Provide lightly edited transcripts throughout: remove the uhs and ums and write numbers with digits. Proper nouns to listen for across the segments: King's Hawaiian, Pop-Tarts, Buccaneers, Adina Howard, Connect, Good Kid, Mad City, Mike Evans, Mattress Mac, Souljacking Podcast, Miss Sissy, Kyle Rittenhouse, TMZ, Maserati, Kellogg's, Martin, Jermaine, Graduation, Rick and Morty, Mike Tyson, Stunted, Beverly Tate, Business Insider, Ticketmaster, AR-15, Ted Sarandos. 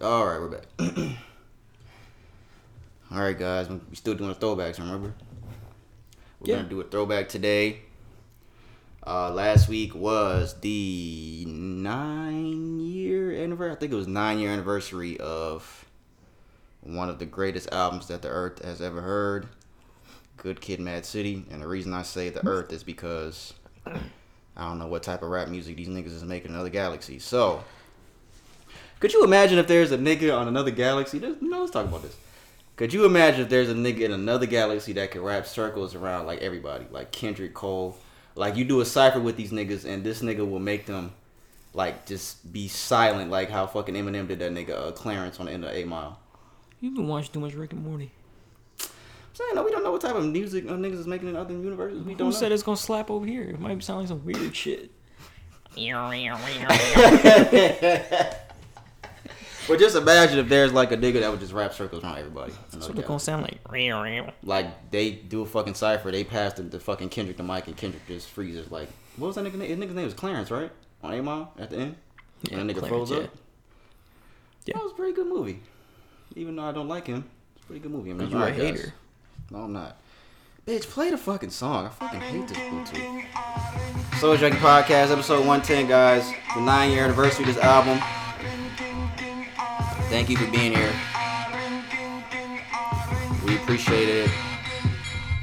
All right, we're back. All right, guys, we're still doing throwbacks, remember? We're going to do a throwback today. Last week was the 9-year anniversary. I think it was 9-year anniversary of one of the greatest albums that the earth has ever heard, Good Kid, Mad City. And the reason I say the earth is because I don't know what type of rap music these niggas is making in other galaxies. So, could you imagine if there's a nigga on another galaxy? No, let's talk about this. Could you imagine if there's a nigga in another galaxy that could rap circles around like everybody, like Kendrick, Cole? Like, you do a cypher with these niggas and this nigga will make them like just be silent, like how fucking Eminem did that nigga Clarence on the end of 8 Mile. You've been watching too much Rick and Morty. I'm saying, no, we don't know what type of music niggas is making in other universes. We don't know. Who said it's gonna slap over here? It might sound like some weird shit. But just imagine if there's like a nigga that would just rap circles around everybody. That's what they're gonna sound like. Like, they do a fucking cypher, they pass the fucking Kendrick the mic, and Kendrick just freezes. Like, what was that nigga name? His nigga's name was Clarence, right? On 8 Mile at the end? Yeah, and that nigga Clarence, froze up. Yeah. That was a pretty good movie. Even though I don't like him, it's a pretty good movie. I mean, you're a hater. Guys. No, I'm not. Bitch, play the fucking song. I fucking hate this Bluetooth. Souljacking Podcast, episode 110, guys. The 9-year anniversary of this album. Thank you for being here. We appreciate it.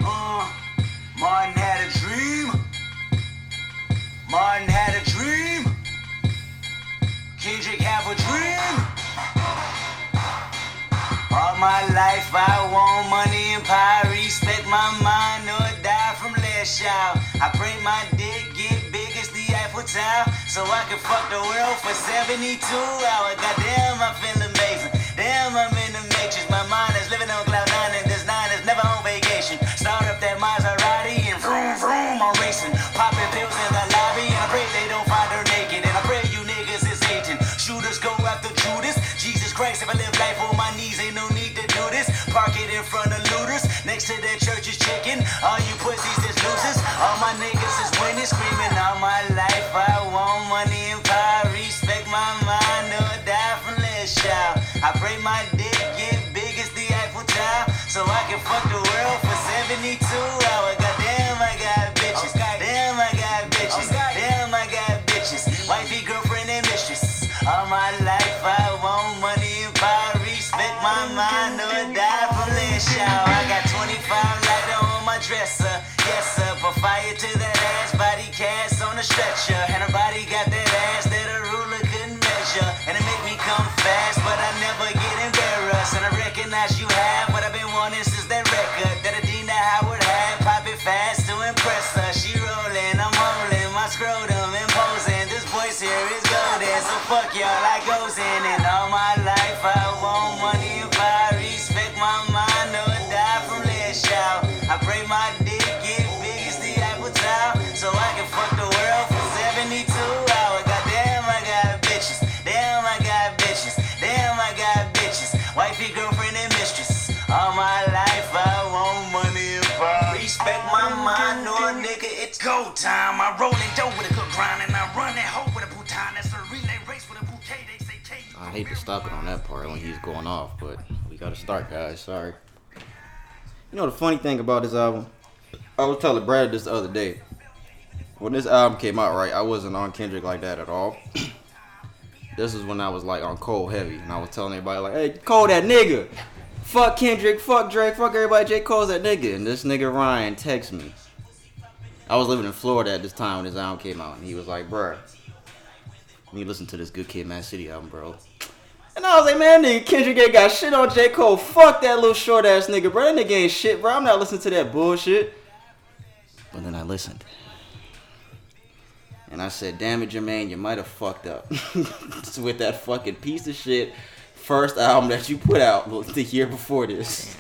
Martin had a dream. Martin had a dream. Kendrick have a dream. All my life I want money and power. Respect my mind or die from last child. I pray my dick get big as the Eiffel Tower, so I can fuck the world for 72 hours. Goddamn, I feel amazing. Damn, I'm in the matrix. My mind is living on cloud nine, and this nine is never on vacation. Start up that Maserati and vroom vroom, I'm racing. Popping pills in the lobby, and I pray they don't find her naked. And I pray you niggas is hating. Shooters go after Judas. Jesus Christ, if I live life on my knees, ain't no need to do this. Park it in front of looters, next to their church is chicken. All you pussies is losers, all my niggas is winning. Screaming all my life, I want money and power. Respect my mind or die from last child. I pray my dick get big as the Eiffel Tower, so I can fuck the world for 72 hours. Goddamn, I got bitches. Damn, I got bitches. Damn, I got bitches. Wifey, girlfriend, and mistress. All my life, I want money and power. Respect my mind or die from last child. I got 25 lighter on my dresser. Yes, sir. Put fire to that ass. Body cast on a stretcher. And her body got that ass that a ruler couldn't measure. And it make me come fast, but I never get embarrassed. And I recognize you have what I've been wanting since that record that Adina Howard had. Pop it fast to impress her. She rolling, I'm rolling, my scrotum imposing. This voice here is golden, so fuck y'all, I goes in. And all my life I want money and power. Respect my mind or die from last child. I pray my dick get big as the Apple Tower, so I can fuck the world for 72 hours. Goddamn, I got bitches. Damn, I got bitches. Damn, I got bitches. Wifey, girlfriend, and mistress. All my life I want money and power. Respect my mind or nigga, it's go time. I roll and dough with a good grind, and I run that hoe with a bouton. That's a relay race with a bouquet. They say K. I hate to stop it on that part when he's going off, but we gotta start, guys. Sorry. You know the funny thing about this album? I was telling Brad this the other day. When this album came out, right, I wasn't on Kendrick like that at all. This is when I was like on Cole heavy, and I was telling everybody like, "Hey, Cole that nigga, fuck Kendrick, fuck Drake, fuck everybody. J. Cole's that nigga." And this nigga Ryan texts me. I was living in Florida at this time when this album came out, and he was like, "Bruh, when you listen to this Good Kid, Mad City album, bro." And I was like, man, nigga, Kendrick ain't got shit on J. Cole. Fuck that little short ass nigga, bro. That nigga ain't shit, bro. I'm not listening to that bullshit. But then I listened. And I said, damn it, Jermaine, you might have fucked up with that fucking piece of shit first album that you put out the year before this.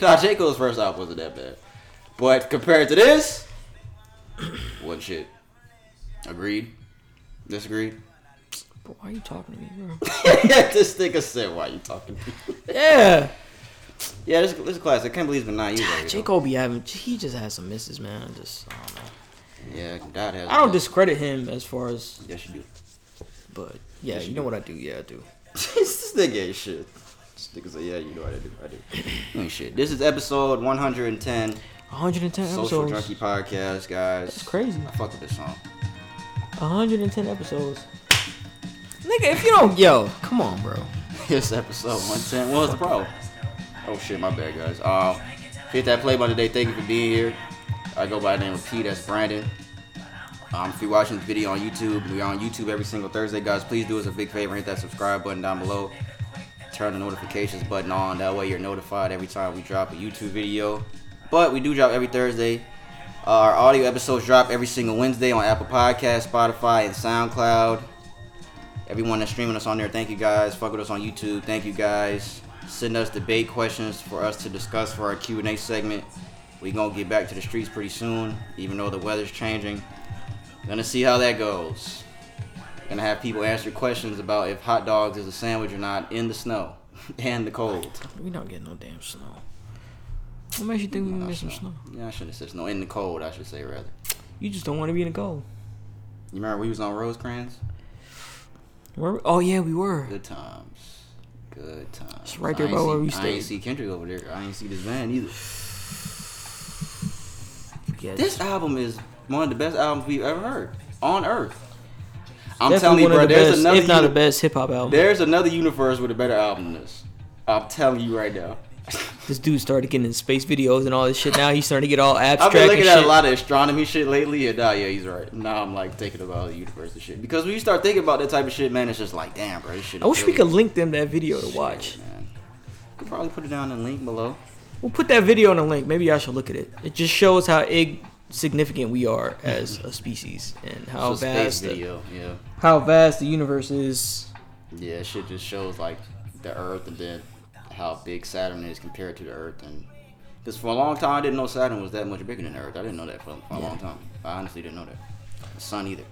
Nah, J. Cole's first album wasn't that bad. But compared to this, what shit? Agreed? Disagreed? Bro, why are you talking to me, bro? This nigga said, why are you talking to me? Yeah, this is classic. I can't believe it's been 9 years ago. J. Cole be having, he just has some misses, man. I don't know. Yeah, God has. I don't discredit him as far as. Yes, you do. But, yeah, you know what I do? Yeah, I do. This nigga ain't shit. This nigga say, yeah, you know what I do. I ain't shit. This is episode 110. 110 episodes. Social Junkie Podcast, guys. That's crazy. I fucked with this song. 110 episodes. Nigga, if you don't... Yo, come on, bro. It's episode 110. What's the problem? Oh, shit. My bad, guys. Hit that play button today. Thank you for being here. I go by the name of P. That's Brandon. If you're watching this video on YouTube, we're on YouTube every single Thursday, guys. Please do us a big favor. Hit that subscribe button down below. Turn the notifications button on. That way you're notified every time we drop a YouTube video. But we do drop every Thursday. Our audio episodes drop every single Wednesday on Apple Podcasts, Spotify, and SoundCloud. Everyone that's streaming us on there, thank you guys. Fuck with us on YouTube. Thank you guys. Send us debate questions for us to discuss for our Q&A segment. We're going to get back to the streets pretty soon, even though the weather's changing. Going to see how that goes. Going to have people answer questions about if hot dogs is a sandwich or not in the snow and the cold. We don't get no damn snow. What makes you think we get some snow? Yeah, I should have said snow. In the cold, I should say, rather. You just don't want to be in the cold. You remember we was on Rosecrans? Were we? Oh, yeah, we were. Good times. Good times. It's right there, bro, where we stayed. I ain't see Kendrick over there. I ain't see this band either. Forget this album is one of the best albums we've ever heard on earth. I'm telling you, bro, there's another, if not the best hip hop album. There's another universe with a better album than this. I'm telling you right now. This dude started getting in space videos and all this shit. Now he's starting to get all abstract. I've been looking at a lot of astronomy shit lately, and yeah, he's right. Now I'm like thinking about the universe and shit, because when you start thinking about that type of shit, man, it's just like, damn, bro, this shit. I wish we could link them that video to watch. Man. We could probably put it down in the link below. We'll put that video in the link. Maybe I should look at it. It just shows how significant we are as a species, and how vast the universe is. Yeah, shit just shows like the Earth and then how big Saturn is compared to the Earth. And because for a long time I didn't know Saturn was that much bigger than Earth. I didn't know that for a long time. I honestly didn't know that. The sun either.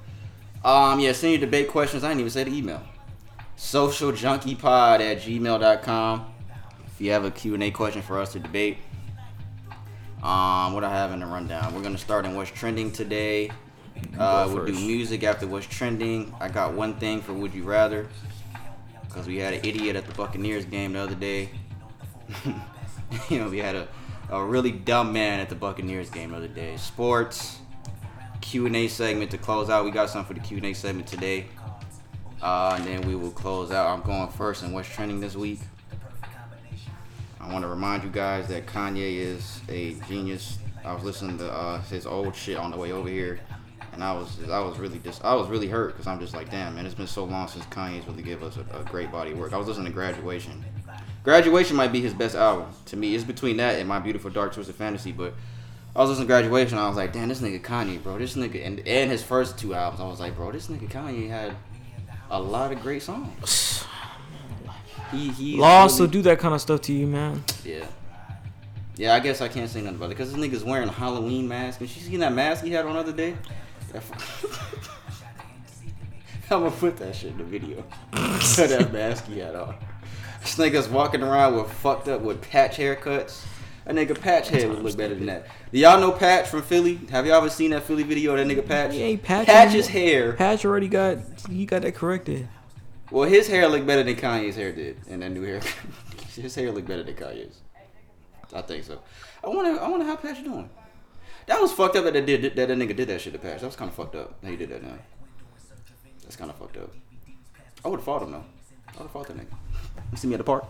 Send your debate questions. I didn't even say the email. socialjunkiepod@gmail.com if you have a Q&A question for us to debate. What I have in the rundown, we're going to start in what's trending today. We'll do music after what's trending. I got one thing for Would You Rather, because we had an idiot at the Buccaneers game the other day. We had a really dumb man at the Buccaneers game the other day. Sports, Q&A segment to close out. We got something for the Q&A segment today. And then we will close out. I'm going first in what's trending this week. I want to remind you guys that Kanye is a genius. I was listening to his old shit on the way over here, and I was really hurt, because I'm just like, damn, man, it's been so long since Kanye's really gave us a great body of work. I was listening to Graduation. Graduation might be his best album to me. It's between that and My Beautiful Dark Twisted Fantasy, but I was listening to Graduation, and I was like, damn, this nigga Kanye, bro, this nigga, and his first two albums, I was like, bro, this nigga Kanye had a lot of great songs. Laws will do that kind of stuff to you, man. Yeah, I guess I can't say nothing about it, because this nigga's wearing a Halloween mask, and she's getting that mask he had on the other day. I'm gonna put that shit in the video. That mask he had on. This nigga's walking around with fucked up with patch haircuts. That nigga Patch head would look better than that. Do y'all know Patch from Philly? Have y'all ever seen that Philly video of that nigga Patch? He ain't Patch. Patch's hair. Patch already got that corrected. Well, his hair looked better than Kanye's hair did, and that new hair. His hair looked better than Kanye's. I think so. I wonder how Patch doing. That was fucked up that nigga did that shit to Patch. That was kind of fucked up. That he did that now. That's kind of fucked up. I would have fought him though. I would have fought that nigga. You see me at the park?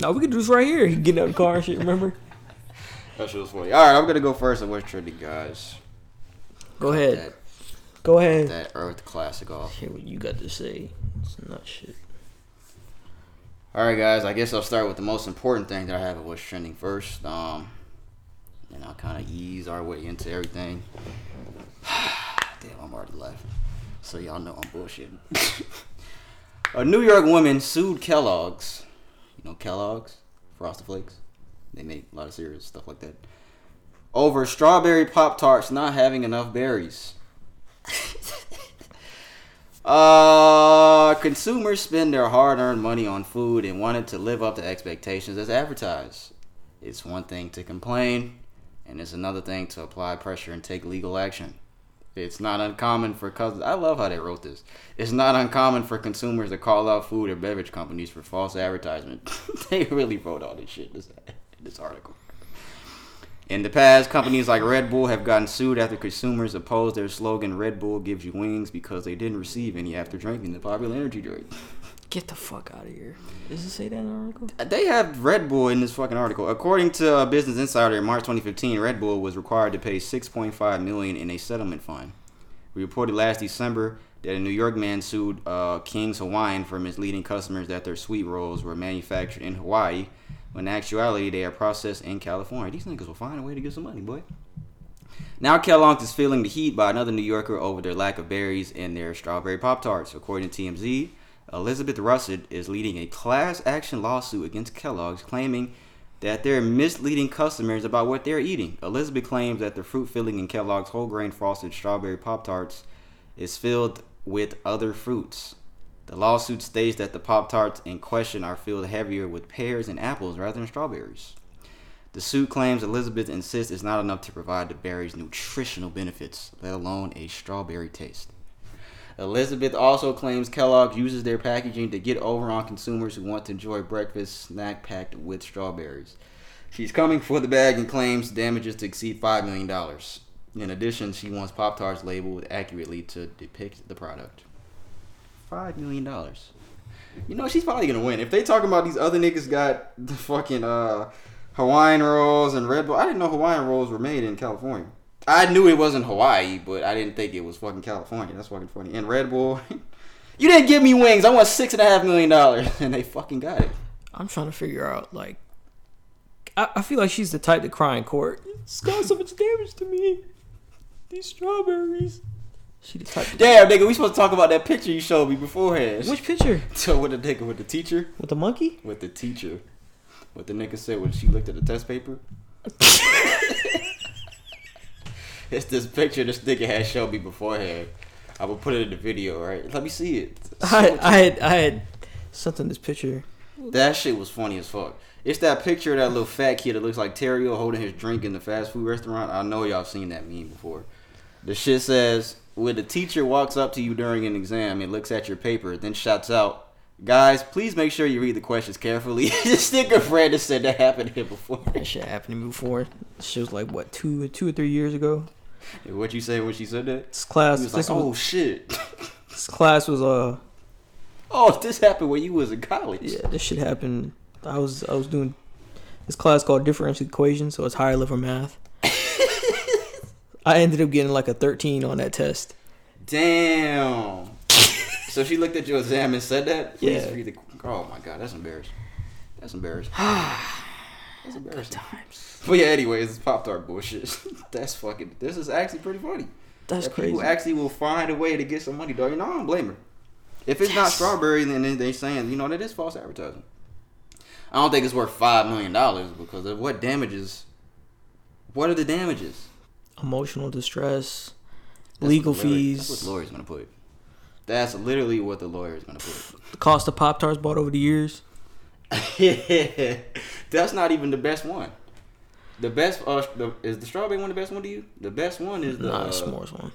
No, we could do this right here. He getting out of the car and shit. Remember? That shit was funny. All right, I'm gonna go first on what's trending, guys. Go ahead. That Earth classic off. Hear what you got to say. It's not shit. Alright, guys. I guess I'll start with the most important thing that I have at what's trending first. And I'll kind of ease our way into everything. Damn, I'm already laughing. So y'all know I'm bullshitting. A New York woman sued Kellogg's. You know Kellogg's? Frosted Flakes. They make a lot of cereals, stuff like that. Over strawberry Pop-Tarts not having enough berries. Consumers spend their hard-earned money on food and wanted to live up to expectations as advertised. It's one thing to complain, and it's another thing to apply pressure and take legal action. It's not uncommon for cousins. I love how they wrote this. It's not uncommon for consumers to call out food or beverage companies for false advertisement. They really wrote all this shit in this article. In the past, companies like Red Bull have gotten sued after consumers opposed their slogan, Red Bull gives you wings, because they didn't receive any after drinking the popular energy drink. Get the fuck out of here. Does it say that in the article? They have Red Bull in this fucking article. According to Business Insider, in March 2015, Red Bull was required to pay $6.5 million in a settlement fine. We reported last December that a New York man sued King's Hawaiian for misleading customers that their sweet rolls were manufactured in Hawaii, when in actuality they are processed in California. These niggas will find a way to get some money, boy. Now Kellogg's is feeling the heat by another New Yorker over their lack of berries in their strawberry Pop-Tarts. According to TMZ, Elizabeth Russet is leading a class action lawsuit against Kellogg's, claiming that they're misleading customers about what they're eating. Elizabeth claims that the fruit filling in Kellogg's whole grain frosted strawberry Pop-Tarts is filled with other fruits. The lawsuit states that the Pop-Tarts in question are filled heavier with pears and apples rather than strawberries. The suit claims Elizabeth insists it's not enough to provide the berries nutritional benefits, let alone a strawberry taste. Elizabeth also claims Kellogg uses their packaging to get over on consumers who want to enjoy breakfast snack packed with strawberries. She's coming for the bag and claims damages to exceed $5 million. In addition, she wants Pop-Tarts labeled accurately to depict the product. $5 million. You know, she's probably going to win. If they talking about these other niggas got the fucking Hawaiian rolls and Red Bull. I didn't know Hawaiian rolls were made in California. I knew it wasn't Hawaii, but I didn't think it was fucking California. That's fucking funny. And Red Bull. You didn't give me wings. I want $6.5 million. And they fucking got it. I'm trying to figure out, like, I feel like she's the type to cry in court. It's caused so much damage to me. These strawberries. She the type to... Damn, nigga, we supposed to talk about that picture you showed me beforehand. Which picture? So with the nigga, with the teacher. With the monkey? With the teacher. What the nigga said when she looked at the test paper. It's this picture this nigga had showed me beforehand. I will put it in the video, right? Let me see it. I had something in this picture. That shit was funny as fuck. It's that picture of that little fat kid that looks like Terrio holding his drink in the fast food restaurant. I know y'all seen that meme before. The shit says, when the teacher walks up to you during an exam and looks at your paper, then shouts out, guys, please make sure you read the questions carefully. This nigga Brandon said that happened to him before. That shit happened to me before. She was like, what, two or three years ago? And what'd you say when she said that? This class was like, oh, shit. This class was, Oh, this happened when you was in college. Yeah, this shit happened. I was doing this class called differential equations, so it's higher level math. I ended up getting like a 13 on that test. Damn. So she looked at your exam and said that? Please read the... Oh my god, that's embarrassing. That's embarrassing. That's embarrassing. Times. But yeah, anyways, it's Pop-Tart bullshit. That's fucking... This is actually pretty funny. That's crazy. People actually will find a way to get some money, dog. You know, I don't blame her. If it's not strawberry, then they saying, you know, that is false advertising. I don't think it's worth $5 million because of what damages... What are the damages? Emotional distress, that's legal fees. That's what the lawyer's going to put. That's literally what the lawyer is going to put. The cost of Pop-Tarts bought over the years. Yeah. That's not even the best one. The best... is the strawberry one the best one to you? The best one is the... Nah, the s'mores one.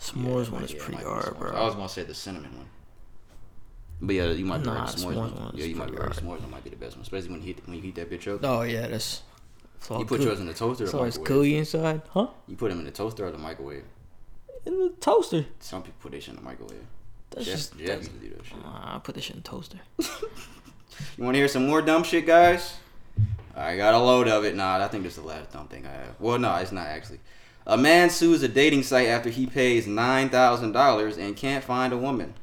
S'mores one is pretty hard, bro. I was going to say the cinnamon one. But yeah, you might be right. The s'mores one. Yeah, you might be right. S'mores one might be the best one. Especially when you heat that bitch up. Oh, yeah, that's... You put yours in the toaster or the microwave? It's coolie inside, huh? You put them in the toaster or the microwave? In the toaster. Some people put this shit in the microwave. That's just... Yeah, you can do that shit. I put this shit in the toaster. You want to hear some more dumb shit, guys? I got a load of it. Nah, I think this is the last dumb thing I have. Well, no, it's not actually. A man sues a dating site after he pays $9,000 and can't find a woman.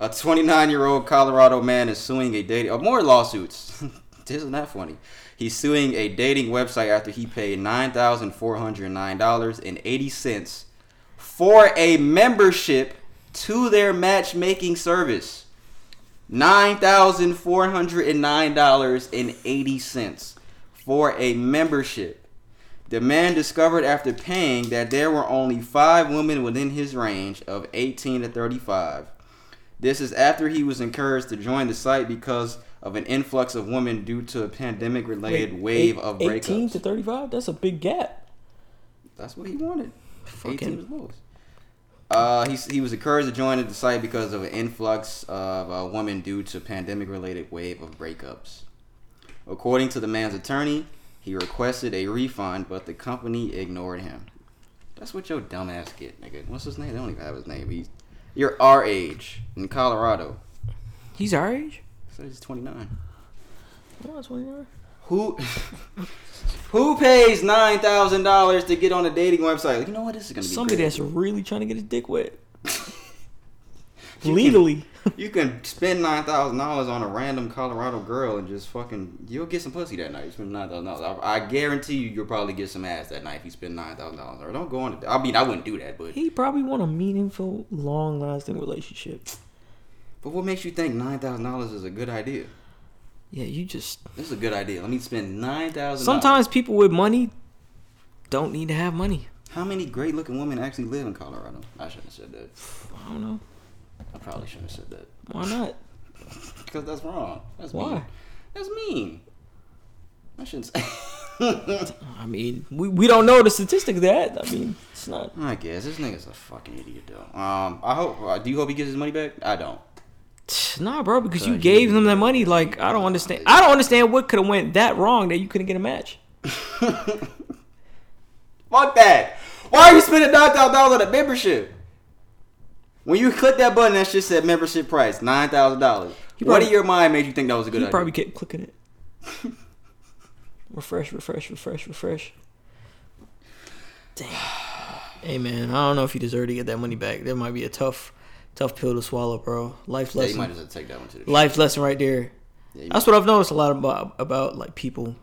A 29-year-old Colorado man is suing a dating... more lawsuits. This is not funny. He's suing a dating website after he paid $9,409.80 for a membership to their matchmaking service. $9,409.80 for a membership. The man discovered after paying that there were only 5 women within his range of 18 to 35. This is after he was encouraged to join the site because of an influx of women due to a pandemic-related wave of breakups. 18 to 35? That's a big gap. That's what he wanted. 18 was Lewis. He was encouraged to join the site because of an influx of women due to pandemic-related wave of breakups. According to the man's attorney, he requested a refund, but the company ignored him. That's what your dumb ass get, nigga. What's his name? They don't even have his name. You're our age in Colorado. He's our age? So he's 29. Oh, 29. Who pays $9,000 to get on a dating website? Like, you know what? This is going to be somebody crazy. That's really trying to get his dick wet. Legally. You can spend $9,000 on a random Colorado girl and just fucking... You'll get some pussy that night. You spend $9,000. I guarantee you, you'll probably get some ass that night if you spend $9,000. Or don't go on... I mean, I wouldn't do that, but... He probably want a meaningful, long-lasting relationship. But what makes you think $9,000 is a good idea? Yeah, you just... This is a good idea. Let me spend $9,000. Sometimes people with money don't need to have money. How many great-looking women actually live in Colorado? I shouldn't have said that. I don't know. I probably shouldn't have said that. Why not? Because that's wrong. That's why? Mean. That's mean. I shouldn't say... I mean, we don't know the statistic of that. I mean, it's not... I guess. This nigga's a fucking idiot, though. I hope... do you hope he gets his money back? I don't. Nah, bro, because you gave them that money. Like, I don't understand. I don't understand what could have went that wrong that you couldn't get a match. Fuck that. Why are you spending $9,000 on a membership? When you click that button, that shit said membership price, $9,000. What in your mind made you think that was a good idea? You probably kept clicking it. Refresh. Damn. Hey, man, I don't know if you deserve to get that money back. That might be a tough pill to swallow, bro. Life lesson. Yeah, you might as well take that one to the life lesson right there. Yeah, that's what I've noticed a lot about like people.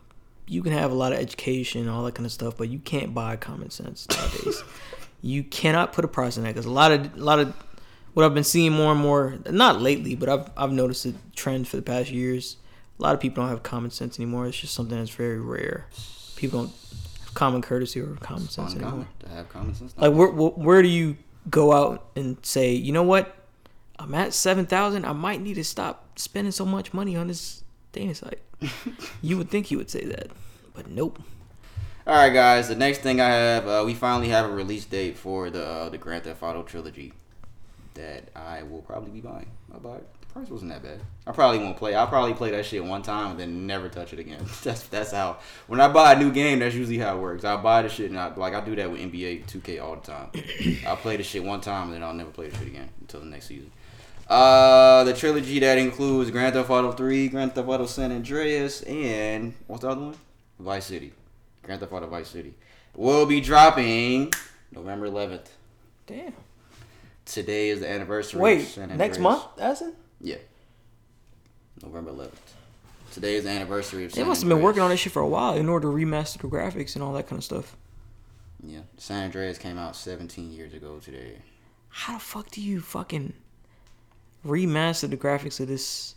You can have a lot of education and all that kind of stuff, but you can't buy common sense nowadays. You cannot put a price on that because a lot of what I've been seeing more and more, not lately, but I've noticed a trend for the past years. A lot of people don't have common sense anymore. It's just something that's very rare. People don't have common courtesy or common sense anymore. To have common sense. Like where do you go out and say, you know what? I'm at 7,000. I might need to stop spending so much money on this dating site. You would think he would say that, but nope. All right, guys. The next thing I have, we finally have a release date for the Grand Theft Auto trilogy that I will probably be buying. I'll buy it. The price wasn't that bad. I probably won't play. I'll probably play that shit one time and then never touch it again. That's how. When I buy a new game, that's usually how it works. I'll buy the shit and I do that with NBA 2K all the time. I'll play the shit one time and then I'll never play the shit again until the next season. The trilogy that includes Grand Theft Auto 3, Grand Theft Auto San Andreas, and what's the other one? Vice City. Grand Theft Auto Vice City will be dropping November 11th. Damn. Today is the anniversary. Wait, of San Andreas. Next month? That's it? Yeah. November 11th. Today is the anniversary of San Andreas. They must have been working on this shit for a while in order to remaster the graphics and all that kind of stuff. Yeah. San Andreas came out 17 years ago today. How the fuck do you fucking remaster the graphics of this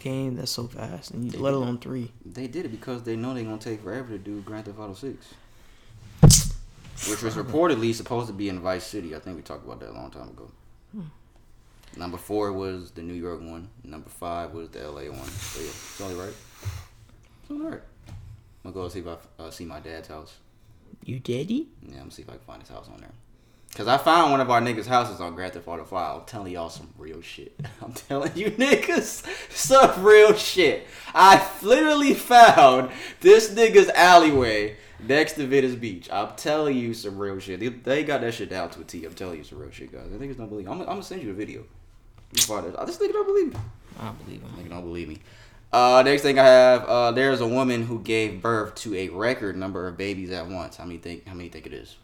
game that's so fast, and let alone 3? They did it because they know they're going to take forever to do Grand Theft Auto 6. Which was reportedly supposed to be in Vice City. I think we talked about that a long time ago. Number 4 was the New York one. Number 5 was the LA one. So yeah, it's only right. I'm going to go see if I see my dad's house. You daddy? Yeah, I'm going to see if I can find his house on there. Because I found one of our niggas' houses on Grand Theft Auto 5. I'm telling y'all some real shit. I'm telling you niggas some real shit. I literally found this nigga's alleyway next to Venice Beach. I'm telling you some real shit. They got that shit down to a T. I'm telling you some real shit, guys. The niggas don't believe me. I'm going to send you a video. This nigga don't believe me. I believe him. Nigga don't believe me. Next thing I have, there's a woman who gave birth to a record number of babies at once. How many think it is?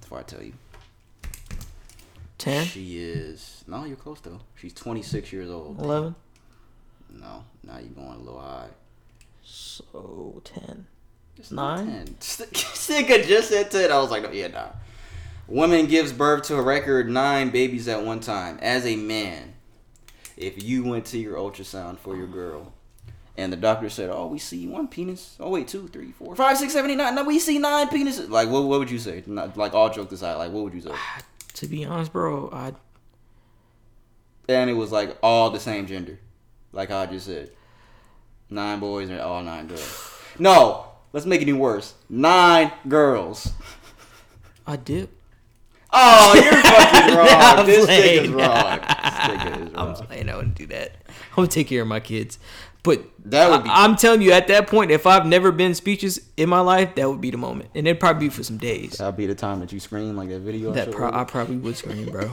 Before I tell you. 10? She is... No, you're close, though. She's 26 years old. 11? No. Now you're going a little high. So, 10. It's 9? Sika just said 10. I was like, no, yeah, nah. Woman gives birth to a record 9 babies at one time. As a man, if you went to your ultrasound for your girl, and the doctor said, oh, we see one penis. Oh, wait, 2, 3, 4, 5, 6, 7, 8, 9. No, we see 9 penises. Like, what would you say? Not, like, all jokes aside, like, what would you say? To be honest, bro, and it was like all the same gender. Like I just said. 9 boys and all 9 girls. No, let's make it even worse. 9 girls. I dip. Oh, you're fucking wrong. Nah, this nigga's wrong. I'm playing. I wouldn't do that. I would take care of my kids. But that would be, I'm telling you, at that point, if I've never been speechless in my life, that would be the moment. And it'd probably be for some days. That'd be the time that you scream like that video. I probably would scream, bro.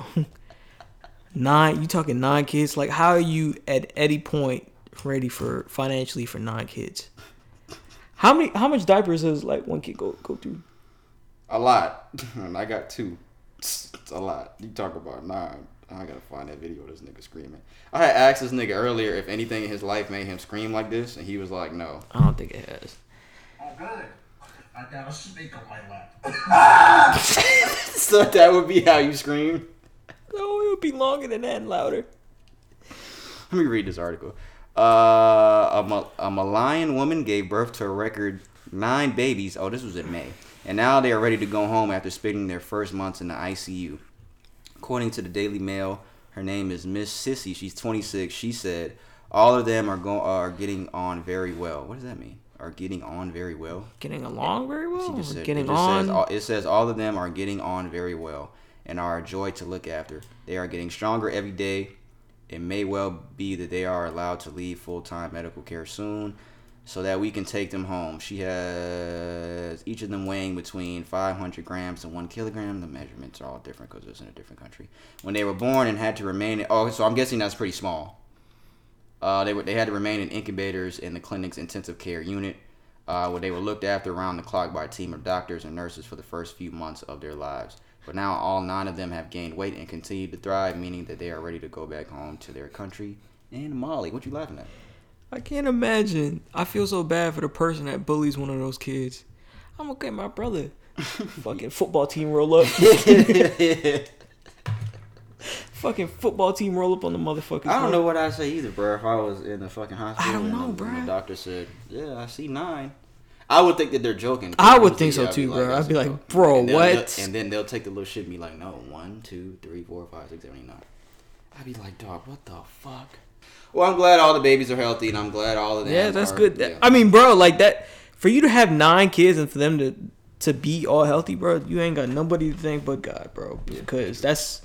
9, you talking 9 kids? Like, how are you at any point ready for financially for 9 kids? How much diapers does like one kid go through? A lot. And I got 2. It's a lot. You talk about 9. I gotta find that video of this nigga screaming. I had asked this nigga earlier if anything in his life made him scream like this, and he was like, no. I don't think it has. Oh, good. I got a snake on my lap. So that would be how you scream? No, it would be longer than that and louder. Let me read this article. A Malayan woman gave birth to a record 9 babies. Oh, this was in May. And now they are ready to go home after spending their first months in the ICU. According to the Daily Mail, her name is Miss Sissy. She's 26. She said, all of them are getting on very well. What does that mean? Are getting on very well? Getting along very well? It says all of them are getting on very well and are a joy to look after. They are getting stronger every day. It may well be that they are allowed to leave full-time medical care soon so that we can take them home. She has each of them weighing between 500 grams and 1 kilogram. The measurements are all different because it's in a different country. When they were born and had to remain... Oh, so I'm guessing that's pretty small. They had to remain in incubators in the clinic's intensive care unit where they were looked after around the clock by a team of doctors and nurses for the first few months of their lives. But now all 9 of them have gained weight and continue to thrive, meaning that they are ready to go back home to their country. And Molly, what you laughing at? I can't imagine. I feel so bad for the person that bullies one of those kids. I'm okay, my brother. Fucking football team roll up. Fucking football team roll up on the motherfuckers. I don't know what I'd say either, bro. If I was in the fucking hospital, I don't know, bro. The doctor said, "Yeah, I see 9." I would think that they're joking. I would think so too, bro. I'd be like, bro, what? And then they'll take the little shit and be like, no, 1, 2, 3, 4, 5, 6, 7, 8, 9. I'd be like, dog, what the fuck? Well, I'm glad all the babies are healthy and I'm glad all of them. Yeah, that's good. Yeah. I mean, bro, like that, for you to have 9 kids and for them to be all healthy, bro, you ain't got nobody to thank but God, bro. Because that's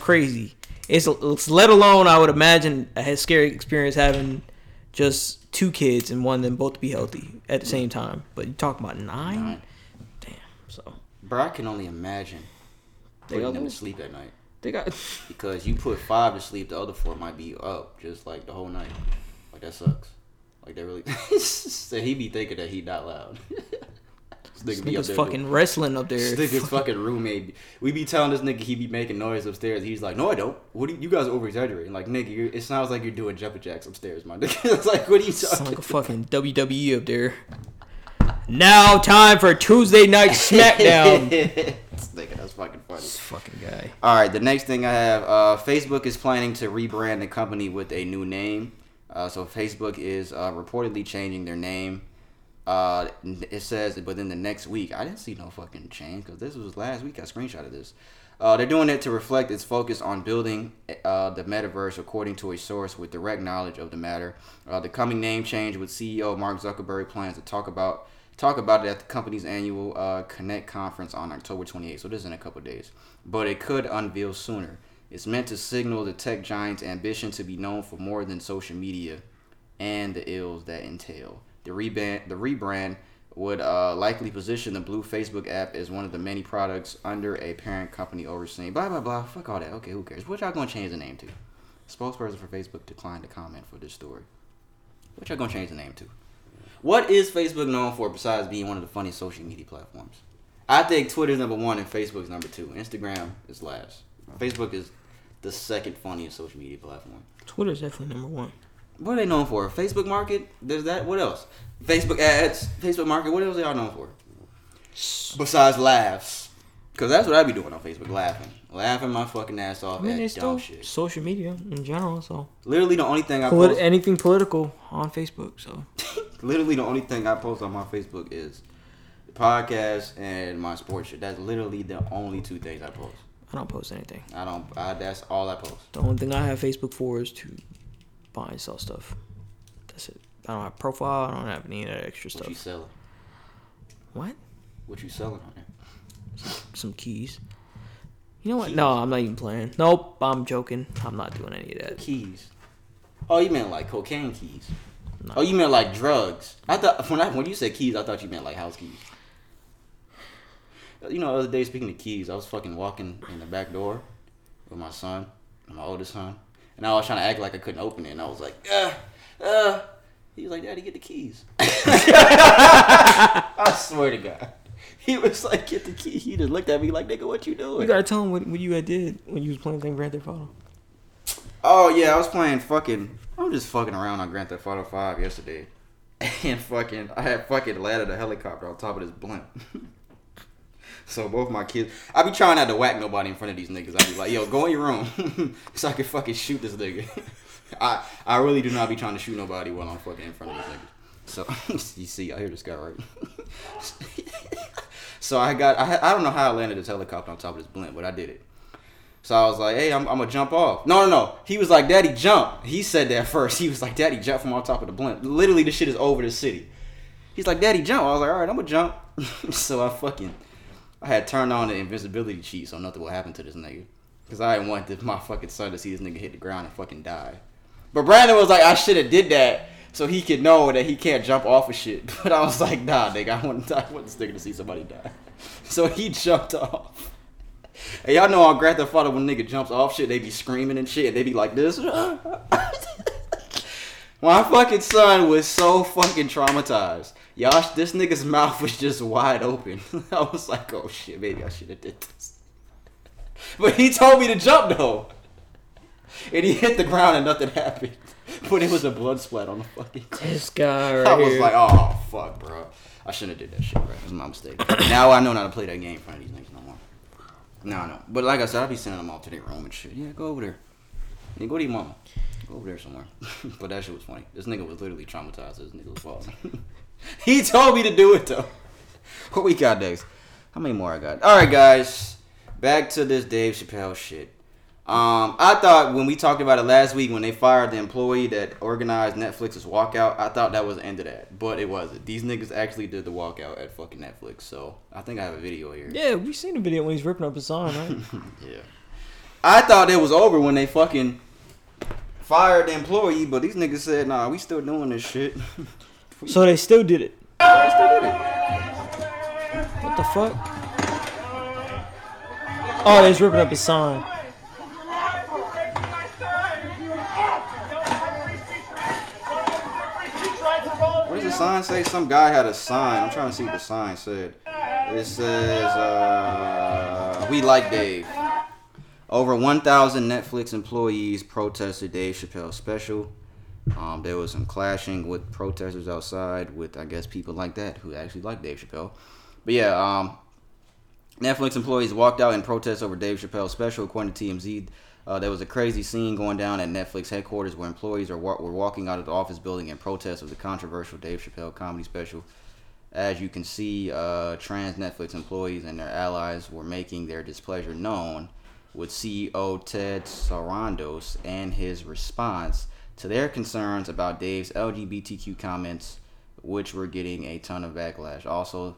crazy. It's let alone, I would imagine, a scary experience having just 2 kids and wanting them both to be healthy at the same time. But you talking about 9? Damn. So, bro, I can only imagine they got them to sleep at night. They got because you put 5 to sleep, the other 4 might be up just like the whole night. Like that sucks. Like that really. So he be thinking that he not loud. This nigga's fucking doing, wrestling up there. This nigga's fucking roommate. We be telling this nigga he be making noise upstairs. He's like, no, I don't. What do you guys over exaggerating? Like, nigga, it sounds like you're doing jumping jacks upstairs, my nigga. It's like, what are you talking about? Like a fucking WWE up there. Now, time for Tuesday Night SmackDown. This nigga, that's fucking funny. This fucking guy. All right, the next thing I have Facebook is planning to rebrand the company with a new name. So, Facebook is reportedly changing their name. It says within the next week. I didn't see no fucking change because this was last week. I screenshotted this. They're doing it to reflect its focus on building the metaverse, according to a source with direct knowledge of the matter. The coming name change with CEO Mark Zuckerberg plans to talk about it at the company's annual Connect conference on October 28th. So this is in a couple of days, but it could unveil sooner. It's meant to signal the tech giant's ambition to be known for more than social media and the ills that entail. The rebrand would likely position the blue Facebook app as one of the many products under a parent company overseeing. Blah, blah, blah. Fuck all that. Okay, who cares? What y'all going to change the name to? Spokesperson for Facebook declined to comment for this story. What y'all going to change the name to? What is Facebook known for besides being one of the funniest social media platforms? I think Twitter's #1 and Facebook's #2. Instagram is last. Facebook is the second funniest social media platform. Twitter's definitely #1. What are they known for? Facebook Market? There's that. What else? Facebook ads. Facebook Market. What else are y'all known for? Besides laughs. Because that's what I be doing on Facebook. Laughing my fucking ass off at dumb shit. Social media in general. So literally the only thing I post... Anything political on Facebook. So literally the only thing I post on my Facebook is the podcast and my sports shit. That's literally the only 2 things I post. I don't post anything. That's all I post. The only thing I have Facebook for is to... buy and sell stuff. That's it. I don't have a profile. I don't have any of that extra stuff. What you selling? What? What you selling on there? Some keys. You know what? Keys. No, I'm not even playing. Nope, I'm joking. I'm not doing any of that. Keys. Oh, you meant like cocaine keys. No. Oh, you meant like drugs. I thought when you said keys, I thought you meant like house keys. You know, the other day, speaking of keys, I was fucking walking in the back door with my son, my oldest son, and I was trying to act like I couldn't open it, and I was like, He was like, Daddy, get the keys. I swear to God. He was like, get the keys. He just looked at me like, nigga, what you doing? You gotta tell him what you did when you was playing Grand Theft Auto. Oh, yeah, I was playing I was just fucking around on Grand Theft Auto 5 yesterday. And I had landed a helicopter on top of this blimp. So both my kids, I be trying not to whack nobody in front of these niggas. I be like, yo, go in your room so I can fucking shoot this nigga. I really do not be trying to shoot nobody while I'm fucking in front of these niggas. So, you see, I hear this guy, right? So I don't know how I landed this helicopter on top of this blimp, but I did it. So I was like, hey, I'm gonna jump off. No. He was like, Daddy, jump. He said that first. He was like, Daddy, jump from on top of the blimp. Literally, this shit is over the city. He's like, Daddy, jump. I was like, all right, I'm gonna jump. So I had turned on the invisibility cheat so nothing will happen to this nigga. Because I didn't want my fucking son to see this nigga hit the ground and fucking die. But Brandon was like, I should have did that so he could know that he can't jump off of shit. But I was like, nah, nigga, I want this nigga to see somebody die. So he jumped off. And y'all know on Grand Theft Auto when nigga jumps off shit, they be screaming and shit. And they be like this. My fucking son was so fucking traumatized. Y'all, this nigga's mouth was just wide open. I was like, oh shit, maybe I should have did this. But he told me to jump though. And he hit the ground and nothing happened. But it was a blood splat on the fucking ground. This guy right here. I was like, oh fuck, bro. I shouldn't have did that shit, bro. It was my mistake. Now I know not to play that game in front of these niggas no more. No. But like I said, I'll be sending them all to their room and shit. Yeah, go over there. Yeah, go to your mama. Go over there somewhere. But that shit was funny. This nigga was literally traumatized. This nigga was falling. He told me to do it though. What we got next? How many more I got? Alright guys. Back to this Dave Chappelle shit. I thought when we talked about it last week when they fired the employee that organized Netflix's walkout, I thought that was the end of that. But it wasn't. These niggas actually did the walkout at fucking Netflix. So I think I have a video here. Yeah, we've seen the video when he's ripping up his sign, right? Yeah. I thought it was over when they fucking fired the employee, but these niggas said, nah, we still doing this shit. So they still did it. What the fuck? Oh, they're just ripping up his sign. What does the sign say? Some guy had a sign. I'm trying to see what the sign said. It says, we like Dave. Over 1,000 Netflix employees protested Dave Chappelle's special. There was some clashing with protesters outside with, I guess, people like that who actually like Dave Chappelle. But yeah, Netflix employees walked out in protest over Dave Chappelle's special. According to TMZ, there was a crazy scene going down at Netflix headquarters where employees were walking out of the office building in protest of the controversial Dave Chappelle comedy special. As you can see, trans Netflix employees and their allies were making their displeasure known with CEO Ted Sarandos and his response to their concerns about Dave's LGBTQ comments, which were getting a ton of backlash. Also,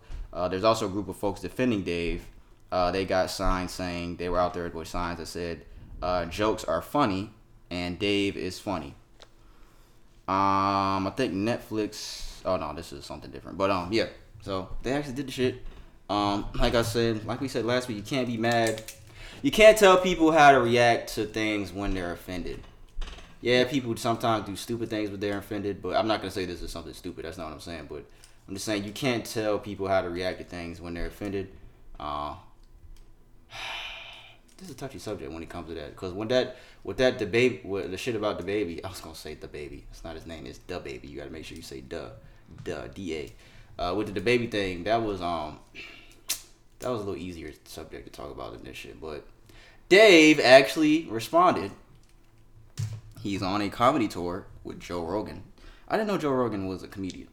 there's also a group of folks defending Dave. They got signs saying, they were out there with signs that said, jokes are funny, and Dave is funny. I think Netflix, oh no, this is something different. But yeah, so they actually did the shit. Like we said last week, you can't be mad. You can't tell people how to react to things when they're offended. Yeah, people sometimes do stupid things when they're offended, but I'm not going to say this is something stupid. That's not what I'm saying, but I'm just saying you can't tell people how to react to things when they're offended. This is a touchy subject when it comes to that, because with the shit about DaBaby, I was going to say DaBaby. It's not his name. It's DaBaby. You got to make sure you say D-A. With the DaBaby thing, that was a little easier subject to talk about than this shit, but Dave actually responded. He's on a comedy tour with Joe Rogan. I didn't know Joe Rogan was a comedian.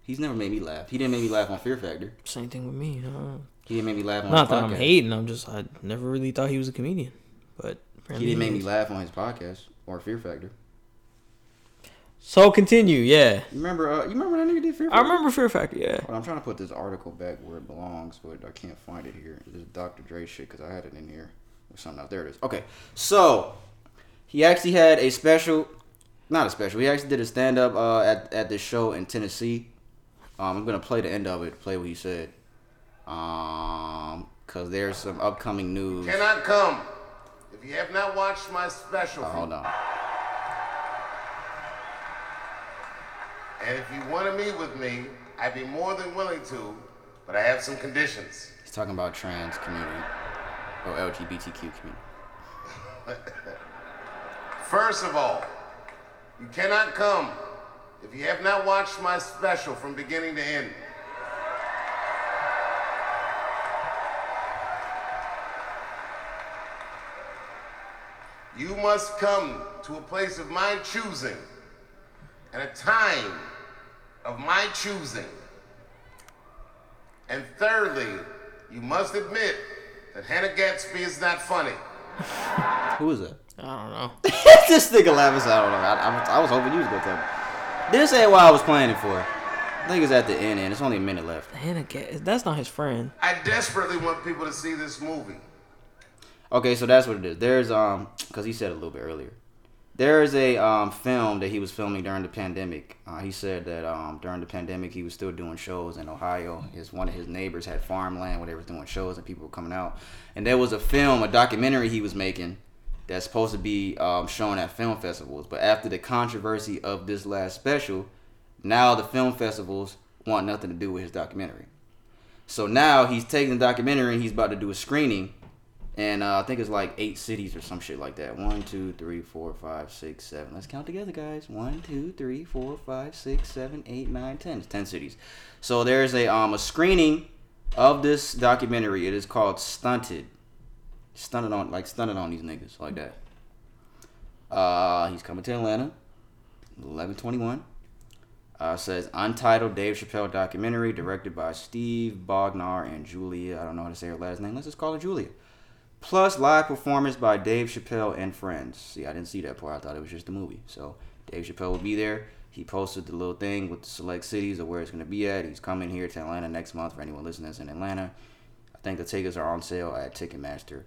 He's never made me laugh. He didn't make me laugh on Fear Factor. Same thing with me. He didn't make me laugh on his podcast. Not that I'm hating. I never really thought he was a comedian. But he didn't make me laugh on his podcast or Fear Factor. So continue, yeah. You remember that nigga did Fear Factor? I remember Fear Factor, yeah. Well, I'm trying to put this article back where it belongs, but I can't find it here. This is Dr. Dre shit because I had it in here. or something else. There it is. Okay. So he actually had a special, not a special. He actually did a stand up at this show in Tennessee. I'm gonna play the end of it. Play what he said. Cause there's some upcoming news. You cannot come if you have not watched my special. Hold on. And if you want to meet with me, I'd be more than willing to, but I have some conditions. He's talking about trans community, or LGBTQ community. First of all, you cannot come if you have not watched my special from beginning to end. You must come to a place of my choosing and a time of my choosing. And thirdly, you must admit that Hannah Gatsby is not funny. Who is it? I don't know. This nigga laughs. I don't know. I was hoping you was going to tell me. This ain't what I was planning for. I think it's at the end, and it's only a minute left. Hannah Gatsby, that's not his friend. I desperately want people to see this movie. Okay, so that's what it is. There's, because he said a little bit earlier. There is a film that he was filming during the pandemic. He said that during the pandemic, he was still doing shows in Ohio. One of his neighbors had farmland where they were doing shows and people were coming out. And there was a film, a documentary he was making that's supposed to be shown at film festivals. But after the controversy of this last special, now the film festivals want nothing to do with his documentary. So now he's taking the documentary and he's about to do a screening. And I think it's like 8 cities or some shit like that. 1, 2, 3, 4, 5, 6, 7. Let's count together, guys. 1, 2, 3, 4, 5, 6, 7, 8, 9, 10. It's 10 cities. So there's a screening of this documentary. It is called Stunted. Stunted on these niggas like that. He's coming to Atlanta. 11/21. Says untitled Dave Chappelle documentary directed by Steve Bognar and Julia. I don't know how to say her last name. Let's just call her Julia. Plus, live performance by Dave Chappelle and friends. See, I didn't see that part. I thought it was just a movie. So, Dave Chappelle will be there. He posted the little thing with the select cities of where it's going to be at. He's coming here to Atlanta next month for anyone listening that's in Atlanta. I think the tickets are on sale at Ticketmaster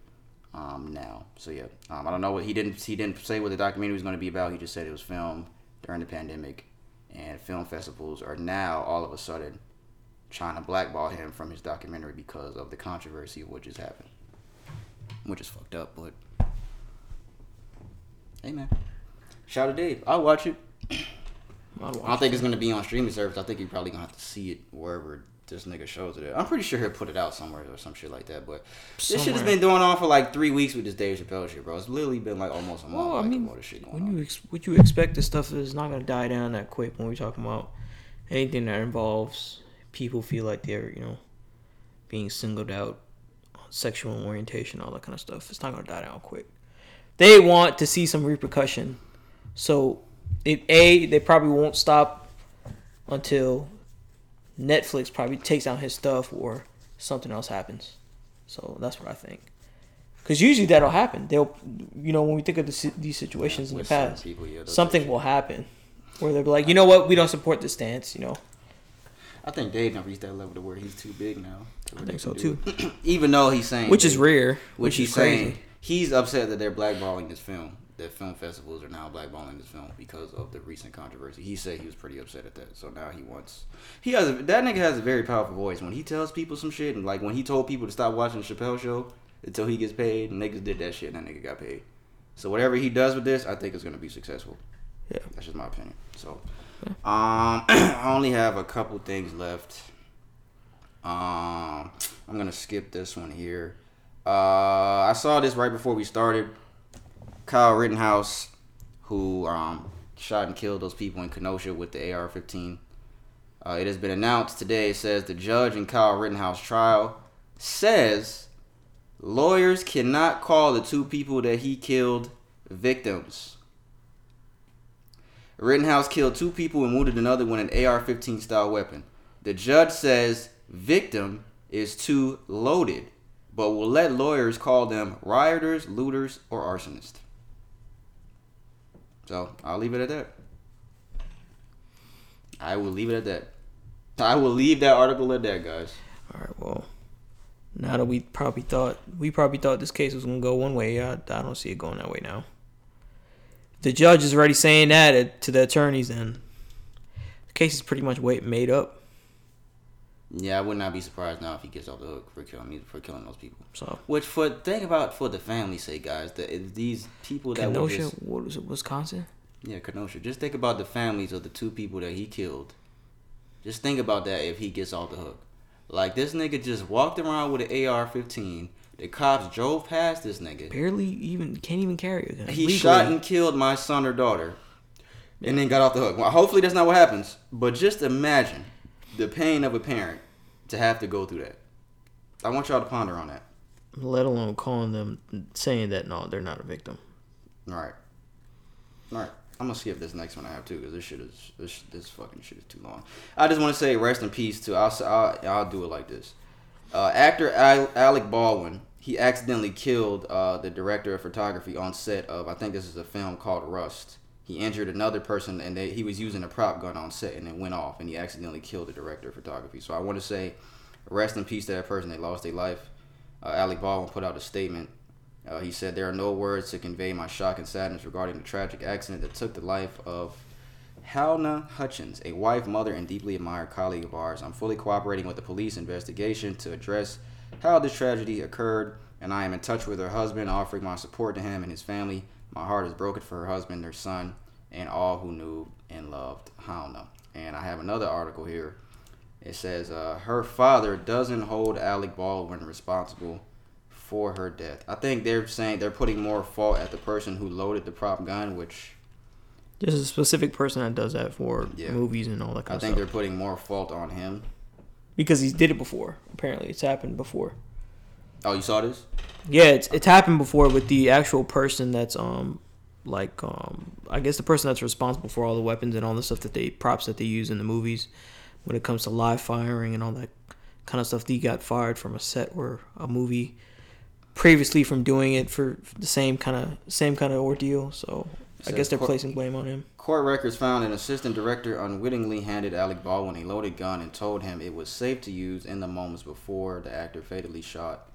now. So, yeah. I don't know what he didn't say what the documentary was going to be about. He just said it was filmed during the pandemic. And film festivals are now, all of a sudden, trying to blackball him from his documentary because of the controversy of what just happened. Which is fucked up, but hey, man. Shout out to Dave. I'll watch it. I don't think it's going to be on streaming service. I think you're probably going to have to see it wherever this nigga shows it at. I'm pretty sure he'll put it out somewhere or some shit like that, but this shit has been going on for like 3 weeks with this Dave Chappelle shit, bro. It's literally been like almost a month. Well, I mean, more shit going on. Would you expect this stuff is not going to die down that quick when we're talking about anything that involves people feel like they're, you know, being singled out. Sexual orientation, all that kind of stuff. It's not going to die down quick. They want to see some repercussion. So, they probably won't stop until Netflix probably takes down his stuff or something else happens. So, that's what I think. Because usually that'll happen. They'll, you know, when we think of these situations in the past, something will happen where they'll be like, you know what, we don't support this stance, you know. I think Dave done reached that level to where he's too big now. I think so too. Even though he's saying, which is rare, which he's saying, he's upset that they're blackballing this film. That film festivals are now blackballing this film because of the recent controversy. He said he was pretty upset at that, so now that nigga has a very powerful voice. When he tells people some shit, and like when he told people to stop watching the Chappelle Show until he gets paid, niggas did that shit, and that nigga got paid. So whatever he does with this, I think it's gonna be successful. Yeah, that's just my opinion. So. I only have a couple things left. I'm going to skip this one here. I saw this right before we started. Kyle Rittenhouse, who shot and killed those people in Kenosha with the AR-15. It has been announced today. It says the judge in Kyle Rittenhouse trial says lawyers cannot call the 2 people that he killed victims. Rittenhouse killed 2 people and wounded another with an AR-15 style weapon. The judge says victim is too loaded, but will let lawyers call them rioters, looters, or arsonists. So, I'll leave it at that. I will leave that article at that, guys. All right, well, Now that we probably thought this case was going to go one way, I don't see it going that way now. The judge is already saying that to the attorneys, and the case is pretty much made up. Yeah, I would not be surprised now if he gets off the hook for killing those people. So, think about the family's sake, guys. If these people that Kenosha, what was it, Wisconsin? Yeah, Kenosha. Just think about the families of the two people that he killed. Just think about that if he gets off the hook. Like, this nigga just walked around with an AR-15. The cops drove past this nigga. Can't even carry it. He legally shot and killed my son or daughter, and then got off the hook. Well, hopefully that's not what happens. But just imagine the pain of a parent to have to go through that. I want y'all to ponder on that. Let alone calling them, saying that, no, they're not a victim. All right. I'm going to skip this next one I have, too, because this fucking shit is too long. I just want to say rest in peace, too. I'll do it like this. Actor Alec Baldwin, he accidentally killed the director of photography on set of, I think this is a film called Rust. He injured another person, and he was using a prop gun on set, and it went off, and he accidentally killed the director of photography. So I want to say rest in peace to that person. They lost their life. Alec Baldwin put out a statement. He said, "There are no words to convey my shock and sadness regarding the tragic accident that took the life of Halyna Hutchins, a wife, mother, and deeply admired colleague of ours. I'm fully cooperating with the police investigation to address how this tragedy occurred, and I am in touch with her husband, offering my support to him and his family. My heart is broken for her husband, their son, and all who knew and loved Halyna." And I have another article here. It says, her father doesn't hold Alec Baldwin responsible for her death. I think they're saying they're putting more fault at the person who loaded the prop gun, which there's a specific person that does that for movies and all that kind of stuff. I think they're putting more fault on him because he did it before. Apparently, it's happened before. Oh, you saw this? Yeah, it's happened before with the actual person that's I guess the person that's responsible for all the weapons and all the stuff props that they use in the movies when it comes to live firing and all that kind of stuff. They got fired from a set or a movie previously from doing it for the same kind of ordeal, so I guess they're placing blame on him. Court records found an assistant director unwittingly handed Alec Baldwin a loaded gun and told him it was safe to use in the moments before the actor fatally shot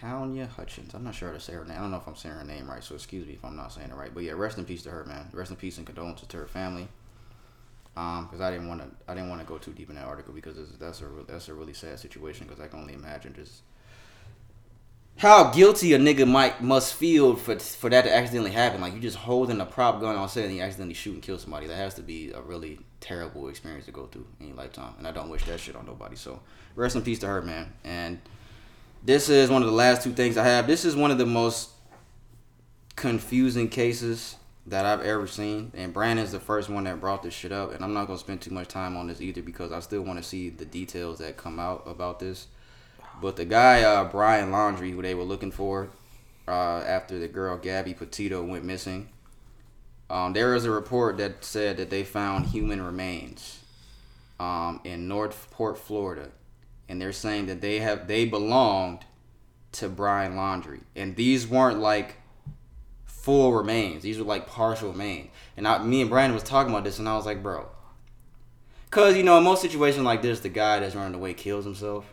Halyna Hutchins. I'm not sure how to say her name. I don't know if I'm saying her name right, so excuse me if I'm not saying it right. But yeah, rest in peace to her, man. Rest in peace and condolences to her family. Because I didn't want to go too deep in that article because that's a really sad situation. Because I can only imagine just how guilty a nigga must feel for that to accidentally happen. Like, you just holding a prop gun on set and you accidentally shoot and kill somebody. That has to be a really terrible experience to go through in your lifetime. And I don't wish that shit on nobody. So, rest in peace to her, man. And this is one of the last two things I have. This is one of the most confusing cases that I've ever seen. And Brandon's the first one that brought this shit up. And I'm not going to spend too much time on this either because I still want to see the details that come out about this. But the guy, Brian Laundrie, who they were looking for after the girl Gabby Petito went missing, there is a report that said that they found human remains in Northport, Florida. And they're saying that they belonged to Brian Laundrie. And these weren't like full remains. These were like partial remains. And me and Brandon was talking about this, and I was like, bro. Because, you know, in most situations like this, the guy that's running away kills himself.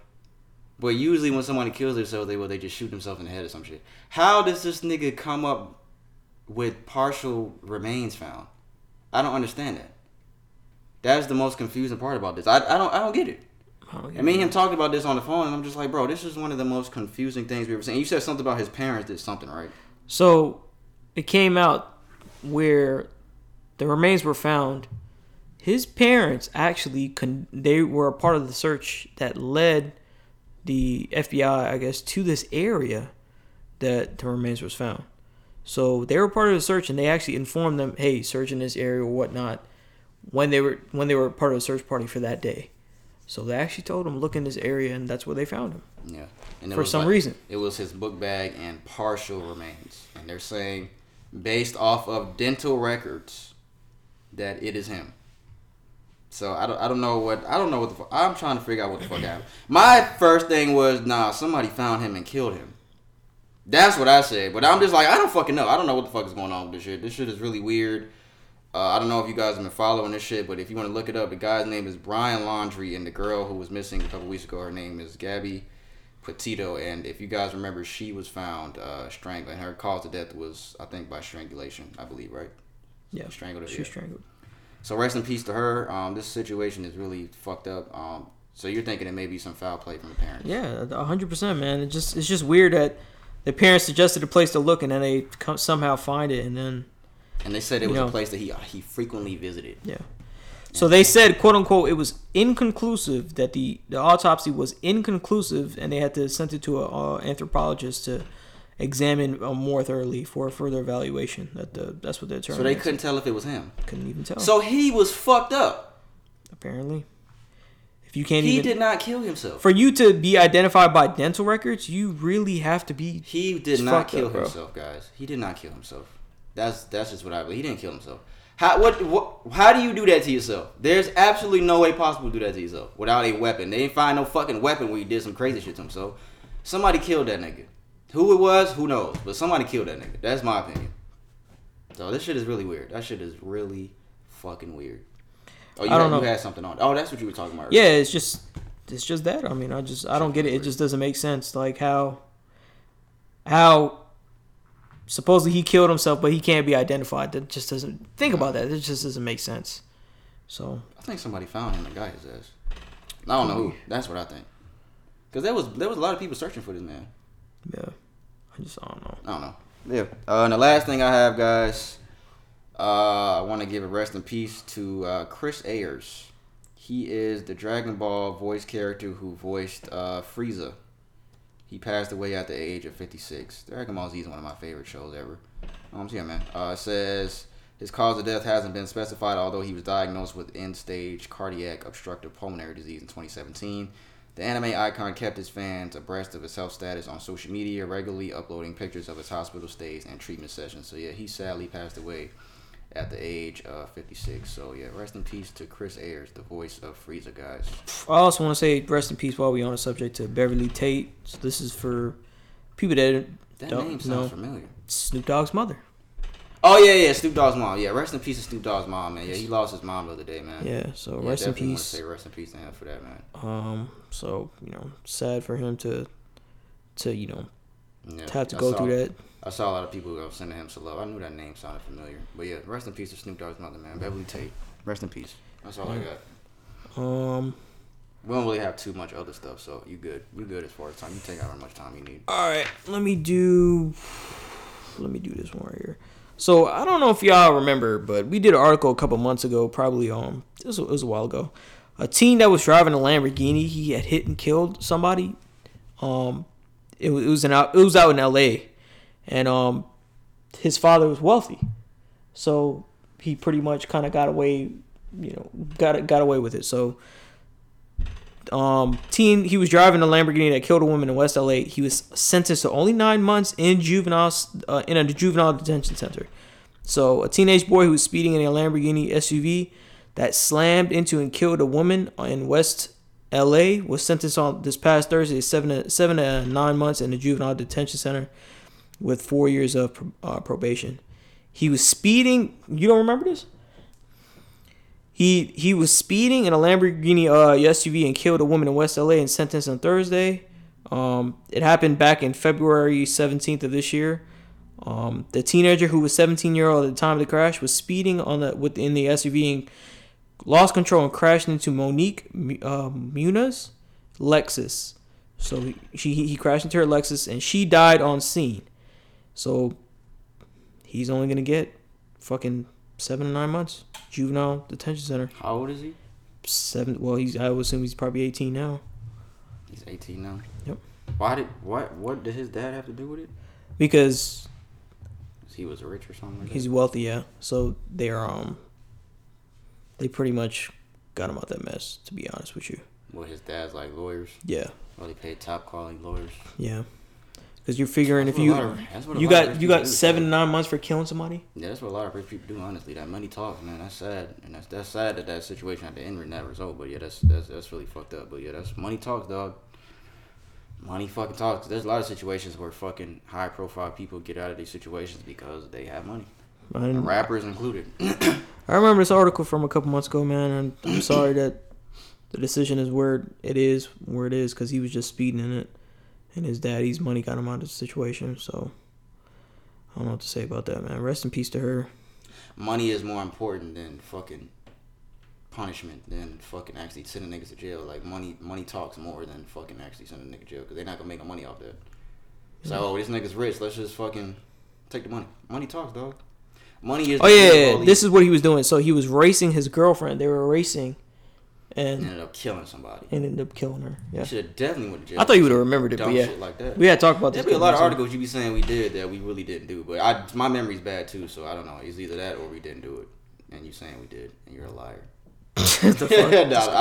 But usually when somebody kills themselves, they just shoot themselves in the head or some shit. How does this nigga come up with partial remains found? I don't understand that. That's the most confusing part about this. I don't get it. And me and him talked about this on the phone, and I'm just like, bro, this is one of the most confusing things we've ever seen. You said something about his parents did something, right? So it came out where the remains were found. His parents actually they were a part of the search that led the FBI, I guess, to this area that the remains was found. So they were part of the search, and they actually informed them, hey, search in this area or whatnot, when they were part of the search party for that day. So they actually told them, look in this area, and that's where they found him. Yeah. And for some reason. It was his book bag and partial remains. And they're saying, based off of dental records, that it is him. So I'm trying to figure out what the fuck happened. My first thing was, somebody found him and killed him. That's what I said. But I'm just like, I don't fucking know. I don't know what the fuck is going on with this shit. This shit is really weird. I don't know if you guys have been following this shit, but if you want to look it up, the guy's name is Brian Laundrie, and the girl who was missing a couple weeks ago, her name is Gabby Petito, and if you guys remember, she was found strangling. Her cause of death was, I think, by strangulation, I believe, right? Yeah, strangled her. She strangled. So rest in peace to her. This situation is really fucked up. So you're thinking it may be some foul play from the parents? Yeah, 100%, man. It's just weird that the parents suggested a place to look, and then they somehow find it, and then. And they said it was a place that he frequently visited. Yeah. So they said, quote unquote, it was inconclusive, that the autopsy was inconclusive, and they had to send it to an anthropologist to examine more thoroughly for a further evaluation. That's what they're trying. So they couldn't tell if it was him. Couldn't even tell. So he was fucked up. Apparently. If you can't, he did not kill himself. For you to be identified by dental records, you really have to be. He did not kill himself, guys. He did not kill himself. That's just what I believe. He didn't kill himself. How do you do that to yourself? There's absolutely no way possible to do that to yourself without a weapon. They didn't find no fucking weapon where he did some crazy shit to himself. Somebody killed that nigga. Who it was, who knows? But somebody killed that nigga. That's my opinion. So this shit is really weird. That shit is really fucking weird. Oh, you had something on. Oh, that's what you were talking about. Right? Yeah, it's just that. I mean, I don't get it. Weird. It just doesn't make sense. Like how. Supposedly he killed himself, but he can't be identified. That just doesn't... Think about that. It just doesn't make sense. So... I think somebody found him and got his ass. I don't know who. That's what I think. Because there was a lot of people searching for this man. Yeah. I don't know. I don't know. Yeah. And the last thing I have, guys... I want to give a rest in peace to Chris Ayers. He is the Dragon Ball voice character who voiced Frieza. He passed away at the age of 56. Dragon Ball Z is one of my favorite shows ever. Man. It says his cause of death hasn't been specified, although he was diagnosed with end-stage cardiac obstructive pulmonary disease in 2017. The anime icon kept his fans abreast of his health status on social media, regularly uploading pictures of his hospital stays and treatment sessions. So, yeah, he sadly passed away at the age of 56. So, yeah, rest in peace to Chris Ayers, the voice of Frieza, guys. I also want to say rest in peace while we're on the subject to Beverly Tate. So this is for people that don't name sounds familiar. Snoop Dogg's mother. Oh, yeah, Snoop Dogg's mom. Yeah, rest in peace to Snoop Dogg's mom, man. Yeah, he lost his mom the other day, man. Yeah, so rest in peace. I want to say rest in peace to him for that, man. So, sad for him to have to go through that. I saw a lot of people who were sending him some love. I knew that name sounded familiar. But yeah, rest in peace to Snoop Dogg's mother, man. Beverly Tate. Rest in peace. That's all I got. We don't really have too much other stuff, so you good. You good as far as time. You take out how much time you need. All right. Let me do this one right here. So I don't know if y'all remember, but we did an article a couple months ago, probably it was a while ago. A teen that was driving a Lamborghini, he had hit and killed somebody. It was out in LA. And his father was wealthy, so he pretty much kind of got away, got away with it. So, he was driving a Lamborghini that killed a woman in West LA. He was sentenced to only 9 months in a juvenile detention center. So, a teenage boy who was speeding in a Lamborghini SUV that slammed into and killed a woman in West LA was sentenced on this past Thursday, 7 to 9 months in a juvenile detention center. With 4 years of probation. He was speeding. You don't remember this? He was speeding in a Lamborghini SUV and killed a woman in West LA and sentenced on Thursday. It happened back in February 17th of this year. The teenager, who was 17-year-old at the time of the crash, was speeding within the SUV and lost control and crashed into Monique Munoz Lexus. So he crashed into her Lexus and she died on scene. So, he's only going to get fucking 7 to 9 months. Juvenile detention center. How old is he? 7. Well, I would assume he's probably 18 now. He's 18 now? Yep. What did his dad have to do with it? Because... he was rich or something like that? He's wealthy, yeah. So, they pretty much got him out that mess, to be honest with you. Well, his dad's like lawyers? Yeah. Well, they paid top quality lawyers? Yeah. Because you're figuring that's if you you got 7 to 9 months for killing somebody. Yeah, that's what a lot of rich people do. Honestly, that money talks, man. That's sad, and that's sad that situation at the end never resolved. But yeah, that's really fucked up. But yeah, that's money talks, dog. Money fucking talks. There's a lot of situations where fucking high profile people get out of these situations because they have money, and rappers included. I remember this article from a couple months ago, man. And I'm sorry that the decision is where it is because he was just speeding in it. and his daddy's money got him out of the situation. So I don't know what to say about that, man. Rest in peace to her. Money is more important than fucking punishment, than fucking actually sending niggas to jail. Like, money talks more than fucking actually sending a nigga to jail, because they're not going to make no money off that. It's like, oh, this nigga's rich. Let's just fucking take the money. Money talks, dog. Money is... Oh, yeah. This is what he was doing. So he was racing his girlfriend. They were racing. And ended up killing somebody. Ended up killing her. Yeah. You should have definitely went to jail. I thought you would have remembered it, but yeah. Shit like that. We had to talk about this. There'd be a lot of articles you be saying we did that we really didn't do, but my memory's bad too, so I don't know. It's either that or we didn't do it, and you saying we did, and you're a liar. I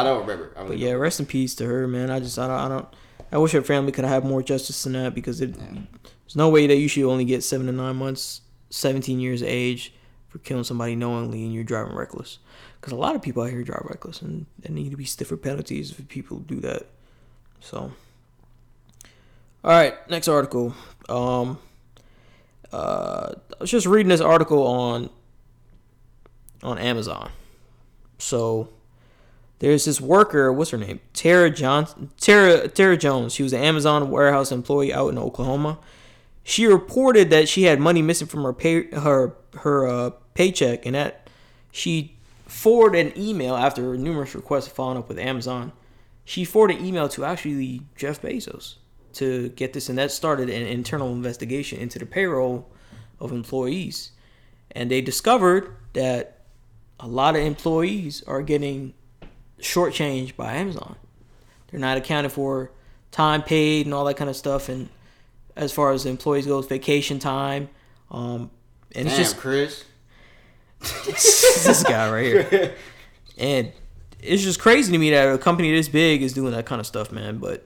don't remember. But yeah, rest in peace to her, man. I wish her family could have more justice than that, because there's no way that you should only get 7 to 9 months, 17 years of age, for killing somebody knowingly and you're driving reckless. Because a lot of people out here drive reckless, and there need to be stiffer penalties if people do that. So, all right, next article. I was just reading this article on Amazon. So there's this worker. What's her name? Tara Jones. She was an Amazon warehouse employee out in Oklahoma. She reported that she had money missing from her paycheck, and that she forwarded an email after numerous requests following up with Amazon. She forwarded an email to actually Jeff Bezos to get this, and that started an internal investigation into the payroll of employees. And they discovered that a lot of employees are getting shortchanged by Amazon. They're not accounted for time paid and all that kind of stuff. And as far as the employees goes, vacation time, and damn, it's just Chris. This guy right here. And it's just crazy to me that a company this big is doing that kind of stuff, man. But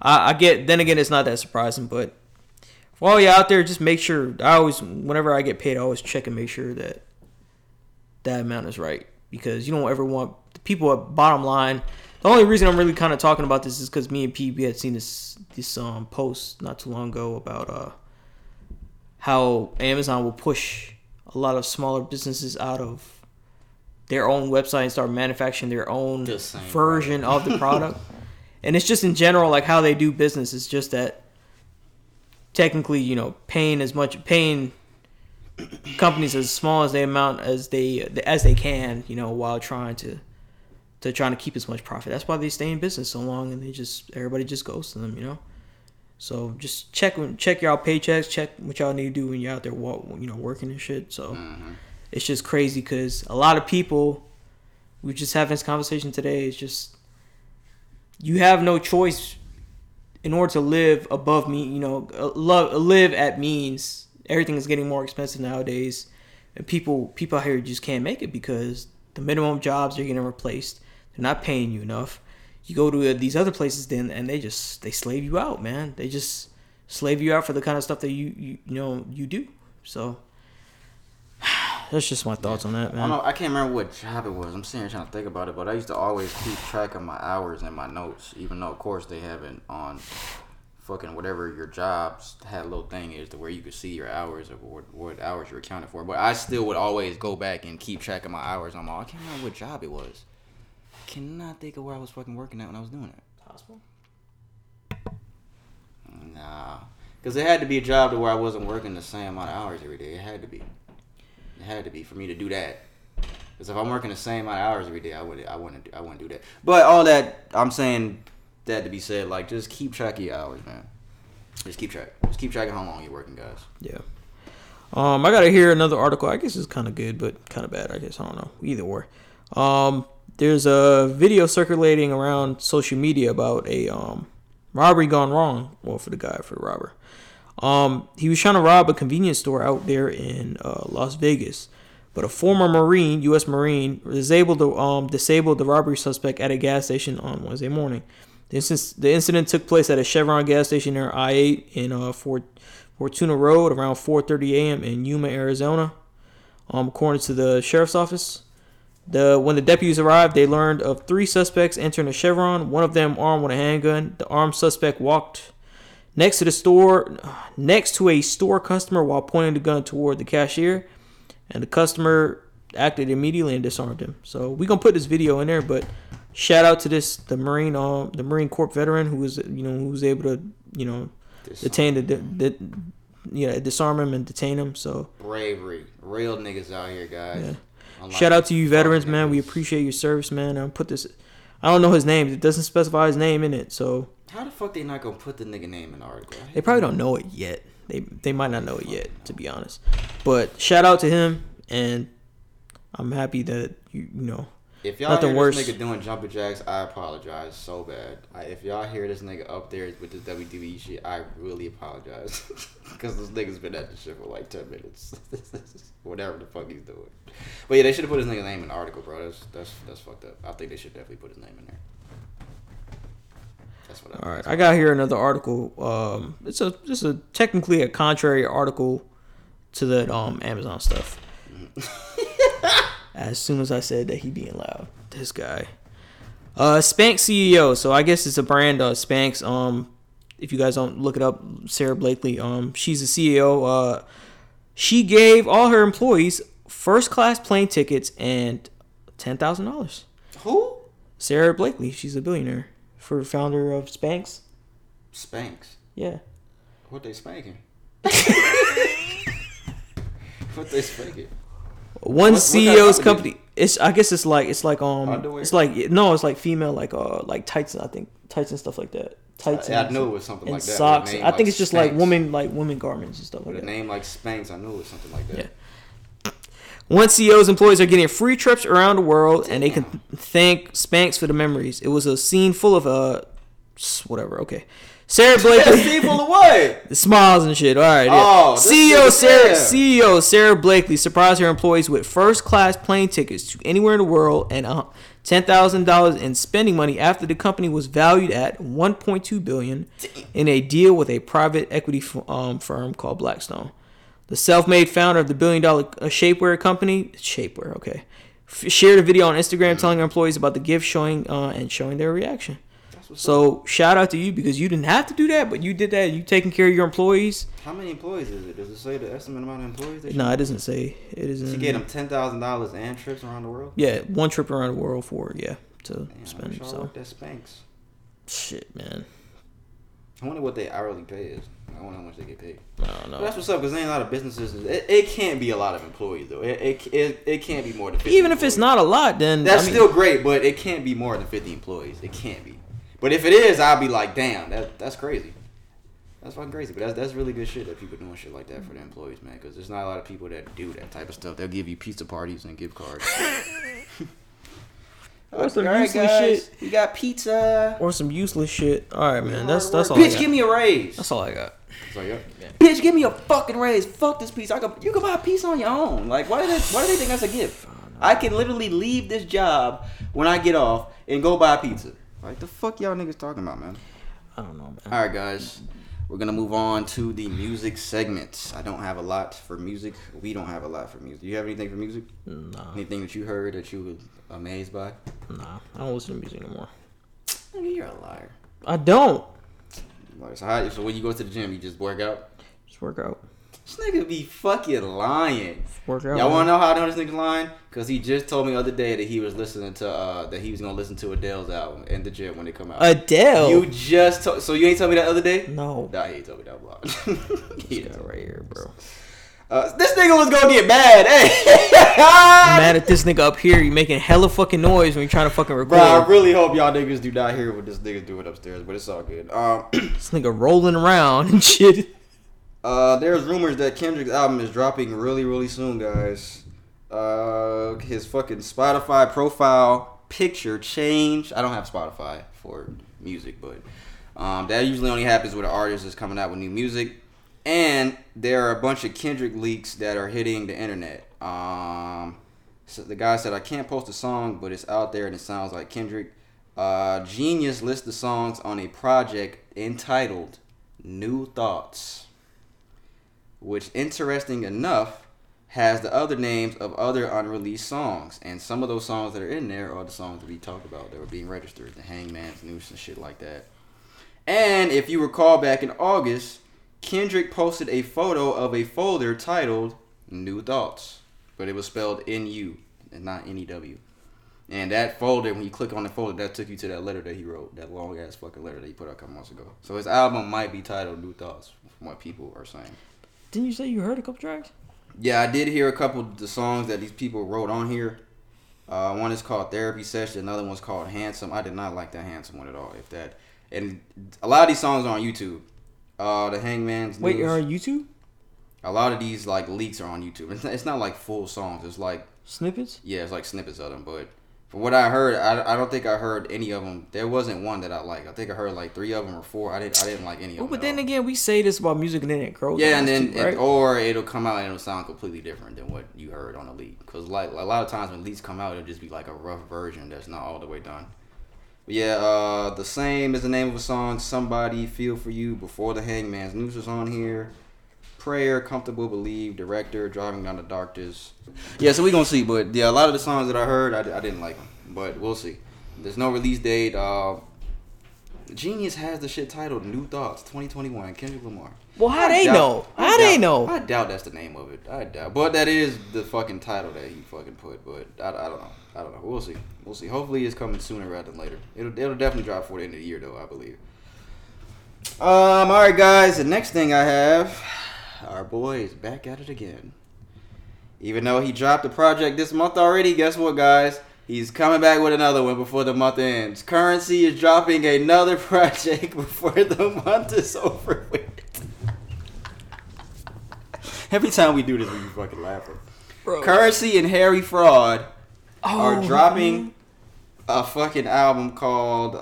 I get, then again, it's not that surprising. But for all you out there, just make sure, whenever I get paid, I always check and make sure that that amount is right, because you don't ever want the people at bottom line. The only reason I'm really kind of talking about this is because me and PB had seen this post not too long ago about how Amazon will push a lot of smaller businesses out of their own website and start manufacturing their own version of the product. And it's just in general, like, how they do business. It's just that technically, paying companies as small as they amount as they can, while trying to keep as much profit. That's why they stay in business so long, and everybody just goes to them, So just check y'all paychecks, check what y'all need to do when you're out there, working and shit. So It's just crazy, because a lot of people, we were just having this conversation today, it's just, you have no choice in order to live above me, live at means. Everything is getting more expensive nowadays, and people out here just can't make it, because the minimum jobs are getting replaced. They're not paying you enough. You go to these other places then, and they slave you out, man. They just slave you out for the kind of stuff that you do. So that's just my thoughts on that, man. I don't know, I can't remember what job it was. I'm sitting here trying to think about it, but I used to always keep track of my hours and my notes, even though, of course, they haven't on fucking whatever your job's had little thing is to where you could see your hours or what hours you're accounted for. But I still would always go back and keep track of my hours. I'm all, I can't remember what job it was. Cannot think of where I was fucking working at when I was doing it. Hospital? Nah. Because it had to be a job to where I wasn't working the same amount of hours every day. It had to be. It had to be for me to do that. Because if I'm working the same amount of hours every day, I wouldn't do that. But all that, I'm saying that to be said, like, just keep track of your hours, man. Just keep track. Just keep track of how long you're working, guys. Yeah. I got to hear another article. I guess it's kind of good, but kind of bad, I guess. I don't know. Either way. There's a video circulating around social media about a robbery gone wrong. Well, for the robber. He was trying to rob a convenience store out there in Las Vegas. But a former Marine, U.S. Marine, was able to disable the robbery suspect at a gas station on Wednesday morning. The incident took place at a Chevron gas station near I-8 in Fortuna Road around 4:30 a.m. in Yuma, Arizona, according to the sheriff's office. When the deputies arrived, they learned of three suspects entering a Chevron, one of them armed with a handgun. The armed suspect walked next to a store customer while pointing the gun toward the cashier, and the customer acted immediately and disarmed him. So we're going to put this video in there, but shout out to the Marine Corps veteran who was able to, disarm him and detain him. So bravery, real niggas out here, guys. Yeah. Shout out to you veterans, man. We appreciate your service, man. I don't know his name. It doesn't specify his name in it, so. How the fuck they not gonna put the nigga name in the article? They probably don't know it yet. They might not know it yet, to be honest. But shout out to him, and I'm happy that you know. If y'all hear this nigga doing jumper jacks, I apologize so bad. If y'all hear this nigga up there with this WWE shit, I really apologize. Because this nigga's been at this shit for like 10 minutes. Whatever the fuck he's doing. But yeah, they should have put his nigga's name in the article, bro. That's fucked up. I think they should definitely put his name in there. That's what I All right, I got here another article. It's technically a contrary article to that Amazon stuff. Mm-hmm. As soon as I said that he being loud, this guy. Spanx CEO. So I guess it's a brand, Spanx. If you guys don't look it up, Sarah Blakely. She's the CEO. She gave all her employees first-class plane tickets and $10,000. Who? Sarah Blakely. She's a billionaire. For founder of Spanx. Spanx? Yeah. What they spanking? What they spanking? One CEO's company. It's like female like tights. I think tights and stuff like that. Tights. I knew it was something like that. Socks. I think it's just Spanx. like women garments and stuff like that. With a name like Spanx, I knew it was something like that. Yeah. One CEO's employees are getting free trips around the world, and they can thank Spanx for the memories. It was a scene full of whatever. Okay. Sarah Blakely. The smiles and shit. All right. Yeah. Oh, CEO Sarah Blakely surprised her employees with first-class plane tickets to anywhere in the world and $10,000 in spending money after the company was valued at $1.2 billion in a deal with a private equity firm called Blackstone. The self-made founder of the billion-dollar shapewear company, shared a video on Instagram telling her employees about the gift, showing their reaction. So shout out to you because you didn't have to do that, but you did that. You taking care of your employees. How many employees is it? Does it say the estimate amount of employees? No, it doesn't say. It isn't. She gave them $10,000 and trips around the world. Yeah, one trip around the world spend. So that Spanx. Shit, man. I wonder what their hourly pay is. I wonder how much they get paid. I don't know. But that's what's up because there ain't a lot of businesses. It can't be a lot of employees though. It can't be more than 50 even employees. If it's not a lot, then that's still great. But it can't be more than 50 employees. It can't be. But if it is, I'll be like, damn, that's crazy. That's fucking crazy. But that's really good shit that people doing shit like that for their employees, man. Because there's not a lot of people that do that type of stuff. They'll give you pizza parties and gift cards. Or some useless shit. You got pizza. Or some useless shit. All right, man. That's all. Bitch, give me a raise. That's all I got. Yeah. Bitch, give me a fucking raise. Fuck this pizza. You can buy a pizza on your own. Like, why do they think that's a gift? I can literally leave this job when I get off and go buy pizza. Like the fuck y'all niggas talking about, man? I don't know, man. Alright, guys. We're going to move on to the music segments. I don't have a lot for music. We don't have a lot for music. Do you have anything for music? No. Anything that you heard that you were amazed by? Nah. I don't listen to music anymore. Nigga, you're a liar. I don't. So when you go to the gym, you just work out? Just work out. This nigga be fucking lying. Work out, y'all want to know how I know this nigga's lying? Because he just told me the other day that he was listening to, that he was going to listen to Adele's album in the gym when they come out. Adele? You just told, so you ain't told me that other day? No. Nah, he ain't told me that vlog. He this guy right here, bro. This nigga was going to get mad, hey. I'm mad at this nigga up here. You making hella fucking noise when you're trying to fucking record. Bro, I really hope y'all niggas do not hear what this nigga's doing upstairs, but it's all good. This nigga rolling around and shit. There's rumors that Kendrick's album is dropping really, really soon, guys. His fucking Spotify profile picture changed. I don't have Spotify for music, but that usually only happens when an artist is coming out with new music. And there are a bunch of Kendrick leaks that are hitting the internet. So the guy said, I can't post a song, but it's out there and it sounds like Kendrick. Genius lists the songs on a project entitled New Thoughts, which, interesting enough, has the other names of other unreleased songs. And some of those songs that are in there are the songs that we talked about that were being registered. The Hangman's Noose and shit like that. And if you recall back in August, Kendrick posted a photo of a folder titled New Thoughts. But it was spelled N-U and not N-E-W. And that folder, when you click on the folder, that took you to that letter that he wrote, that long ass fucking letter that he put out a couple months ago. So his album might be titled New Thoughts, from what people are saying. Didn't you say you heard a couple tracks? Yeah, I did hear a couple of the songs that these people wrote on here. One is called Therapy Session, another one's called Handsome. I did not like that Handsome one at all. If that, and a lot of these songs are on YouTube. The Hangman's News. Wait, you're on YouTube? A lot of these like leaks are on YouTube. It's not like full songs. It's like snippets. Yeah, it's like snippets of them. But from what I heard, I don't think I heard any of them. There wasn't one that I liked. I think I heard like three of them or four. I didn't like any of them. But then again, we say this about music and then it grows. Yeah, and then too, right? Or it'll come out and it'll sound completely different than what you heard on the leak. Because like a lot of times when leaks come out, it'll just be like a rough version that's not all the way done. Yeah, The Same is the name of a song. Somebody Feel For You, Before the Hangman's News was on here. Prayer, Comfortable, Believe, Director, Driving Down the Darkness. Yeah, so we gonna see. But yeah, a lot of the songs that I heard, I didn't like them. But we'll see. There's no release date. Genius has the shit titled New Thoughts 2021, Kendrick Lamar. Well, how they know? I doubt that's the name of it. I doubt. But that is the fucking title that he fucking put. But I don't know. I don't know. We'll see. We'll see. Hopefully it's coming sooner rather than later. It'll definitely drop for the end of the year, though, I believe. All right, guys. The next thing I have... Our boy is back at it again. Even though he dropped a project this month already, guess what, guys? He's coming back with another one before the month ends. Currency is dropping another project before the month is over with. Every time we do this, we fucking laughing. Bro. Currency and Harry Fraud are dropping a fucking album called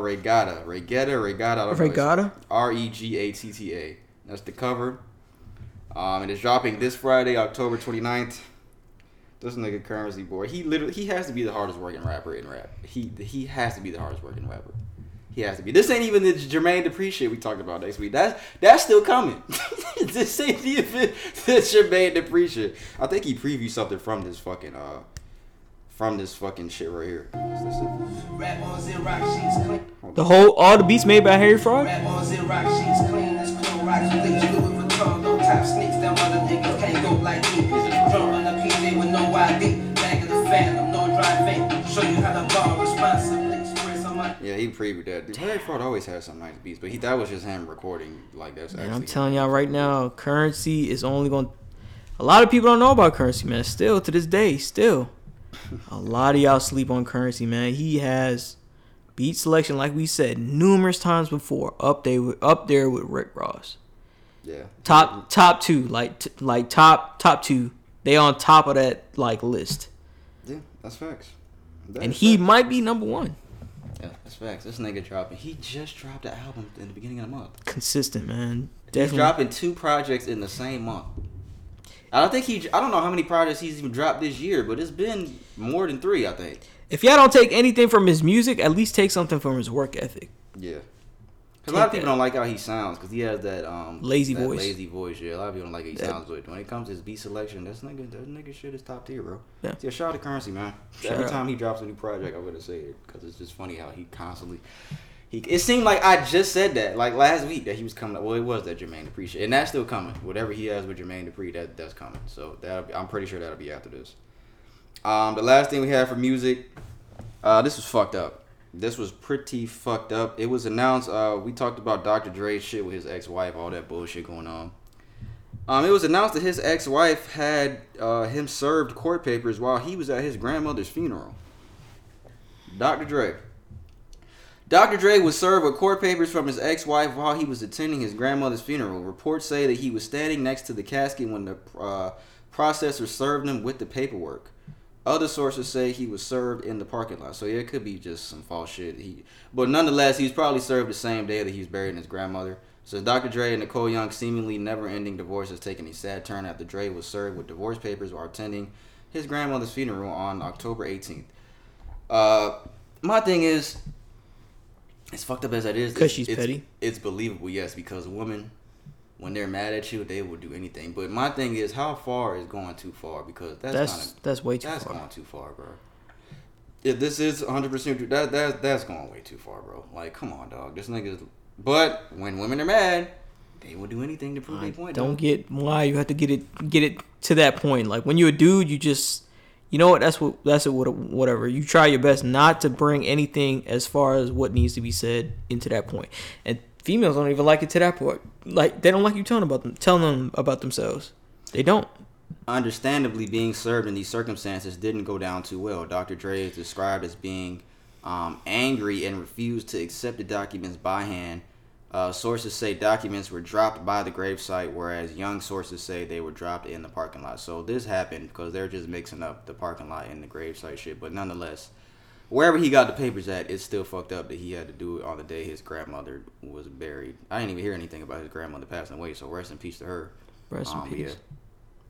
Regatta. Regatta. That's the cover. And it's dropping this Friday, October 29th. This nigga Currency, boy, he has to be the hardest working rapper in rap. He has to be the hardest working rapper. He has to be. This ain't even the Jermaine Dupri shit we talked about next week. That's still coming. This ain't even the Jermaine Dupri shit. I think he previewed something from this fucking shit right here. The whole all the beats made by Harry Fraud. Snakes that mother niggas can't go like me. Drunk on a PJ with no ID. Bag of the Phantom, no driving. Show you how to bar responsibly. Yeah, he previewed that. Dude, Harry Fraud always has some nice beats, but that was just him recording like that's. Man, I'm telling y'all right now, Currency is only going. A lot of people don't know about Currency, man. Still to this day, a lot of y'all sleep on Currency, man. He has beat selection, like we said numerous times before, up there with Rick Ross. Yeah. Top two, like top two. They on top of that like list. Yeah, that's facts. He might be number one. Yeah, that's facts. This nigga dropping. He just dropped an album in the beginning of the month. Consistent, man. Definitely. He's dropping two projects in the same month. I don't know how many projects he's even dropped this year, but it's been more than three, I think. If y'all don't take anything from his music, at least take something from his work ethic. Yeah. Because a lot of people don't like how he sounds because he has that lazy voice. Yeah, a lot of people don't like how he sounds. But when it comes to his beat selection, that nigga shit is top tier, bro. Yeah. Yeah, shout out to Currency, man. Every time he drops a new project, I'm gonna say it because it's just funny how he constantly. It seemed like I just said that like last week that he was coming. Well, it was that Jermaine Dupri shit, and that's still coming. Whatever he has with Jermaine Dupri, that's coming. So I'm pretty sure that'll be after this. The last thing we have for music, this was fucked up. This was pretty fucked up. It was announced, we talked about Dr. Dre's shit with his ex-wife, all that bullshit going on. It was announced that his ex-wife had him served court papers while he was at his grandmother's funeral. Dr. Dre. Dr. Dre was served with court papers from his ex-wife while he was attending his grandmother's funeral. Reports say that he was standing next to the casket when the processor served him with the paperwork. Other sources say he was served in the parking lot, so yeah, it could be just some false shit. But nonetheless, he was probably served the same day that he was buried in his grandmother. So Dr. Dre and Nicole Young's seemingly never-ending divorce has taken a sad turn after Dre was served with divorce papers while attending his grandmother's funeral on October 18th. My thing is, as fucked up as that is, because she's petty, it's believable, yes, because women, when they're mad at you, they will do anything. But my thing is, how far is going too far? Because that's way too far. That's going too far, bro. If this is 100% true, that's going way too far, bro. Like, come on, dog. This nigga's. But when women are mad, they will do anything to prove their point. Don't get why you have to get it to that point. Like when you're a dude, you just you know what? Whatever. You try your best not to bring anything as far as what needs to be said into that point. And females don't even like it to that point. Like, they don't like you telling them about themselves. They don't. Understandably, being served in these circumstances didn't go down too well. Dr. Dre is described as being angry and refused to accept the documents by hand. Sources say documents were dropped by the gravesite, whereas young sources say they were dropped in the parking lot. So this happened because they're just mixing up the parking lot and the gravesite shit. But nonetheless, wherever he got the papers at, it's still fucked up that he had to do it on the day his grandmother was buried. I didn't even hear anything about his grandmother passing away, so rest in peace to her. Rest in peace. Yeah.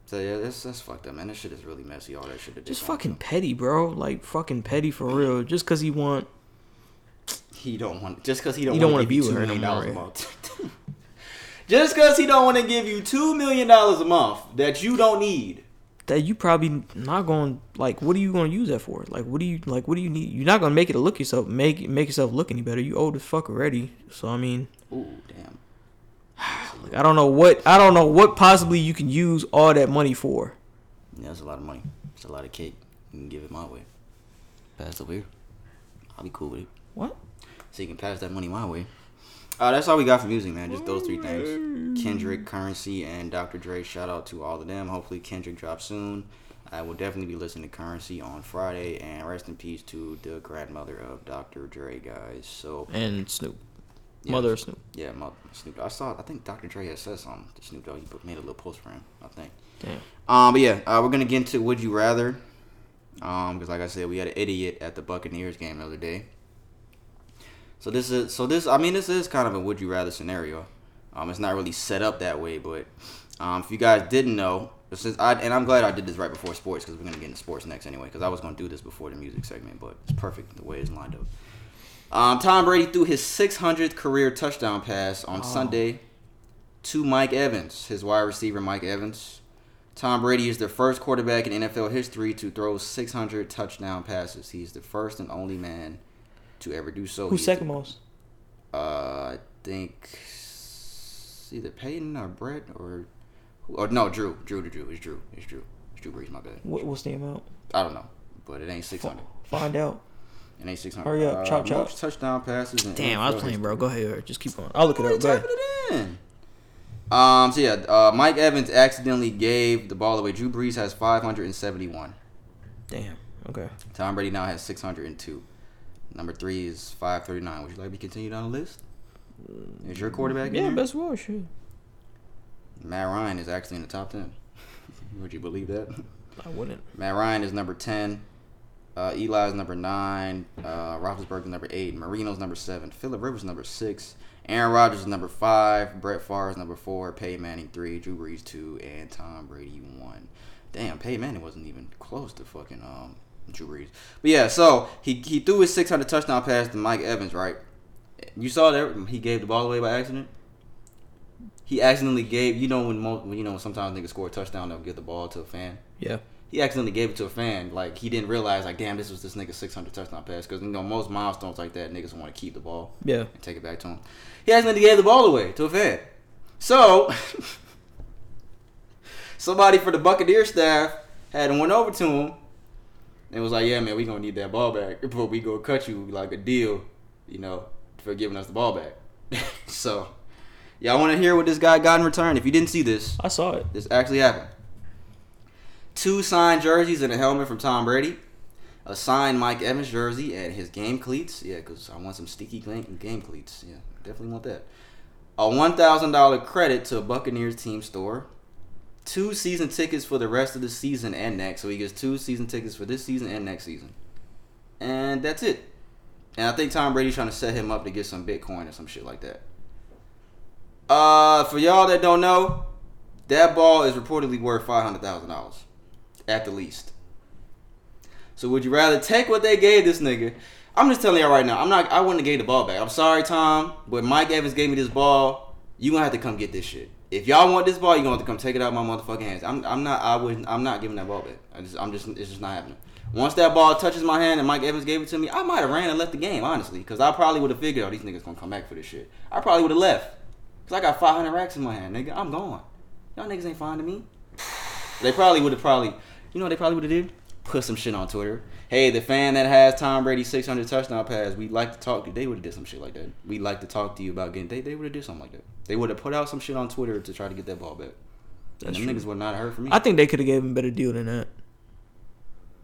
So yeah, that's fucked up, man. That shit is really messy. All that shit. Just fucking petty, bro. Like fucking petty for real. Just because he want. He don't want. Just because he don't want to be with her $2 million a month. Just because he don't want to give you $2 million a month that you don't need. That you probably not going like. What are you going to use that for? Like what do you like? What do you need? You're not going to make it look yourself. Make yourself look any better. You old as fuck already. So I mean. Ooh, damn. Like, I don't know what possibly you can use all that money for. Yeah, that's a lot of money. It's a lot of cake. You can give it my way. Pass it over here. I'll be cool with it. What? So you can pass that money my way. That's all we got for music, man. Just those three things. Kendrick, Currency, and Dr. Dre. Shout out to all of them. Hopefully Kendrick drops soon. I will definitely be listening to Currency on Friday. And rest in peace to the grandmother of Dr. Dre, guys. So and Snoop. Yeah, mother of Snoop. Yeah, mother Snoop. I think Dr. Dre had said something to Snoop Dogg. He made a little post for him, I think. Damn. But yeah, we're going to get into Would You Rather. Because like I said, we had an idiot at the Buccaneers game the other day. So this is kind of a Would You Rather scenario. It's not really set up that way, but if you guys didn't know, since I'm glad I did this right before sports because we're going to get into sports next anyway because I was going to do this before the music segment, but it's perfect the way it's lined up. Tom Brady threw his 600th career touchdown pass on Sunday to Mike Evans, his wide receiver Mike Evans. Tom Brady is the first quarterback in NFL history to throw 600 touchdown passes. He's the first and only man to ever do so. Who's second most? I think it's either Peyton or Brett or no, Drew. It's Drew Brees, my bad. What's the amount? I don't know, but it ain't 600. Find out. It ain't 600. Hurry up, chop. Most touchdown passes. Damn, I was playing, bro. Go ahead. Just keep on. I'll look it up. Go ahead. So, yeah. Mike Evans accidentally gave the ball away. Drew Brees has 571. Damn. Okay. Tom Brady now has 602. Number 3 is 539. Would you like me to continue down the list? Is your quarterback in there? Yeah, best well, sure. Matt Ryan is actually in the top 10. Would you believe that? I wouldn't. Matt Ryan is number 10. Eli's number 9, Roethlisberger's number 8, Marino's number 7, Phillip Rivers number 6, Aaron Rodgers is number 5, Brett Favre's number 4, Peyton Manning 3, Drew Brees 2, and Tom Brady 1. Damn, Peyton Manning wasn't even close to fucking Drew Brees. But yeah, so he threw his 600 touchdown pass to Mike Evans, right? You saw that he gave the ball away by accident. He accidentally gave when sometimes niggas score a touchdown they'll give the ball to a fan. Yeah. He accidentally gave it to a fan. Like, he didn't realize, like, damn, this was this nigga's 600 touchdown pass. Because, you know, most milestones like that, niggas want to keep the ball. Yeah. And take it back to him. He accidentally gave the ball away to a fan. So, somebody for the Buccaneer staff had went over to him and was like, yeah, man, we going to need that ball back. But we going to cut you like a deal, you know, for giving us the ball back. So, y'all want to hear what this guy got in return? If you didn't see this. I saw it. This actually happened. 2 signed jerseys and a helmet from Tom Brady, a signed Mike Evans jersey and his game cleats. Yeah, because I want some sticky game cleats. Yeah, definitely want that. A $1,000 credit to a Buccaneers team store, 2 season tickets for the rest of the season and next. So he gets 2 season tickets for this season and next season. And that's it. And I think Tom Brady's trying to set him up to get some Bitcoin or some shit like that. For y'all that don't know, that ball is reportedly worth $500,000. At the least. So would you rather take what they gave this nigga? I'm just telling y'all right now. I wouldn't have gave the ball back. I'm sorry, Tom, but Mike Evans gave me this ball. You gonna have to come get this shit. If y'all want this ball, you gonna have to come take it out of my motherfucking hands. I'm not giving that ball back. It's just not happening. Once that ball touches my hand and Mike Evans gave it to me, I might have ran and left the game, honestly, because I probably would have figured these niggas gonna come back for this shit. I probably would have left. Cause I got 500 racks in my hand, nigga. I'm gone. Y'all niggas ain't finding me. They probably would have did? put some shit on Twitter. Hey, the fan that has Tom Brady's 600 touchdown pass, we'd like to talk to you. They would have did some shit like that. We'd like to talk to you about getting... They would have did something like that. They would have put out some shit on Twitter to try to get that ball back. That's and them true. Niggas would not have heard from me. I think they could have gave him a better deal than that.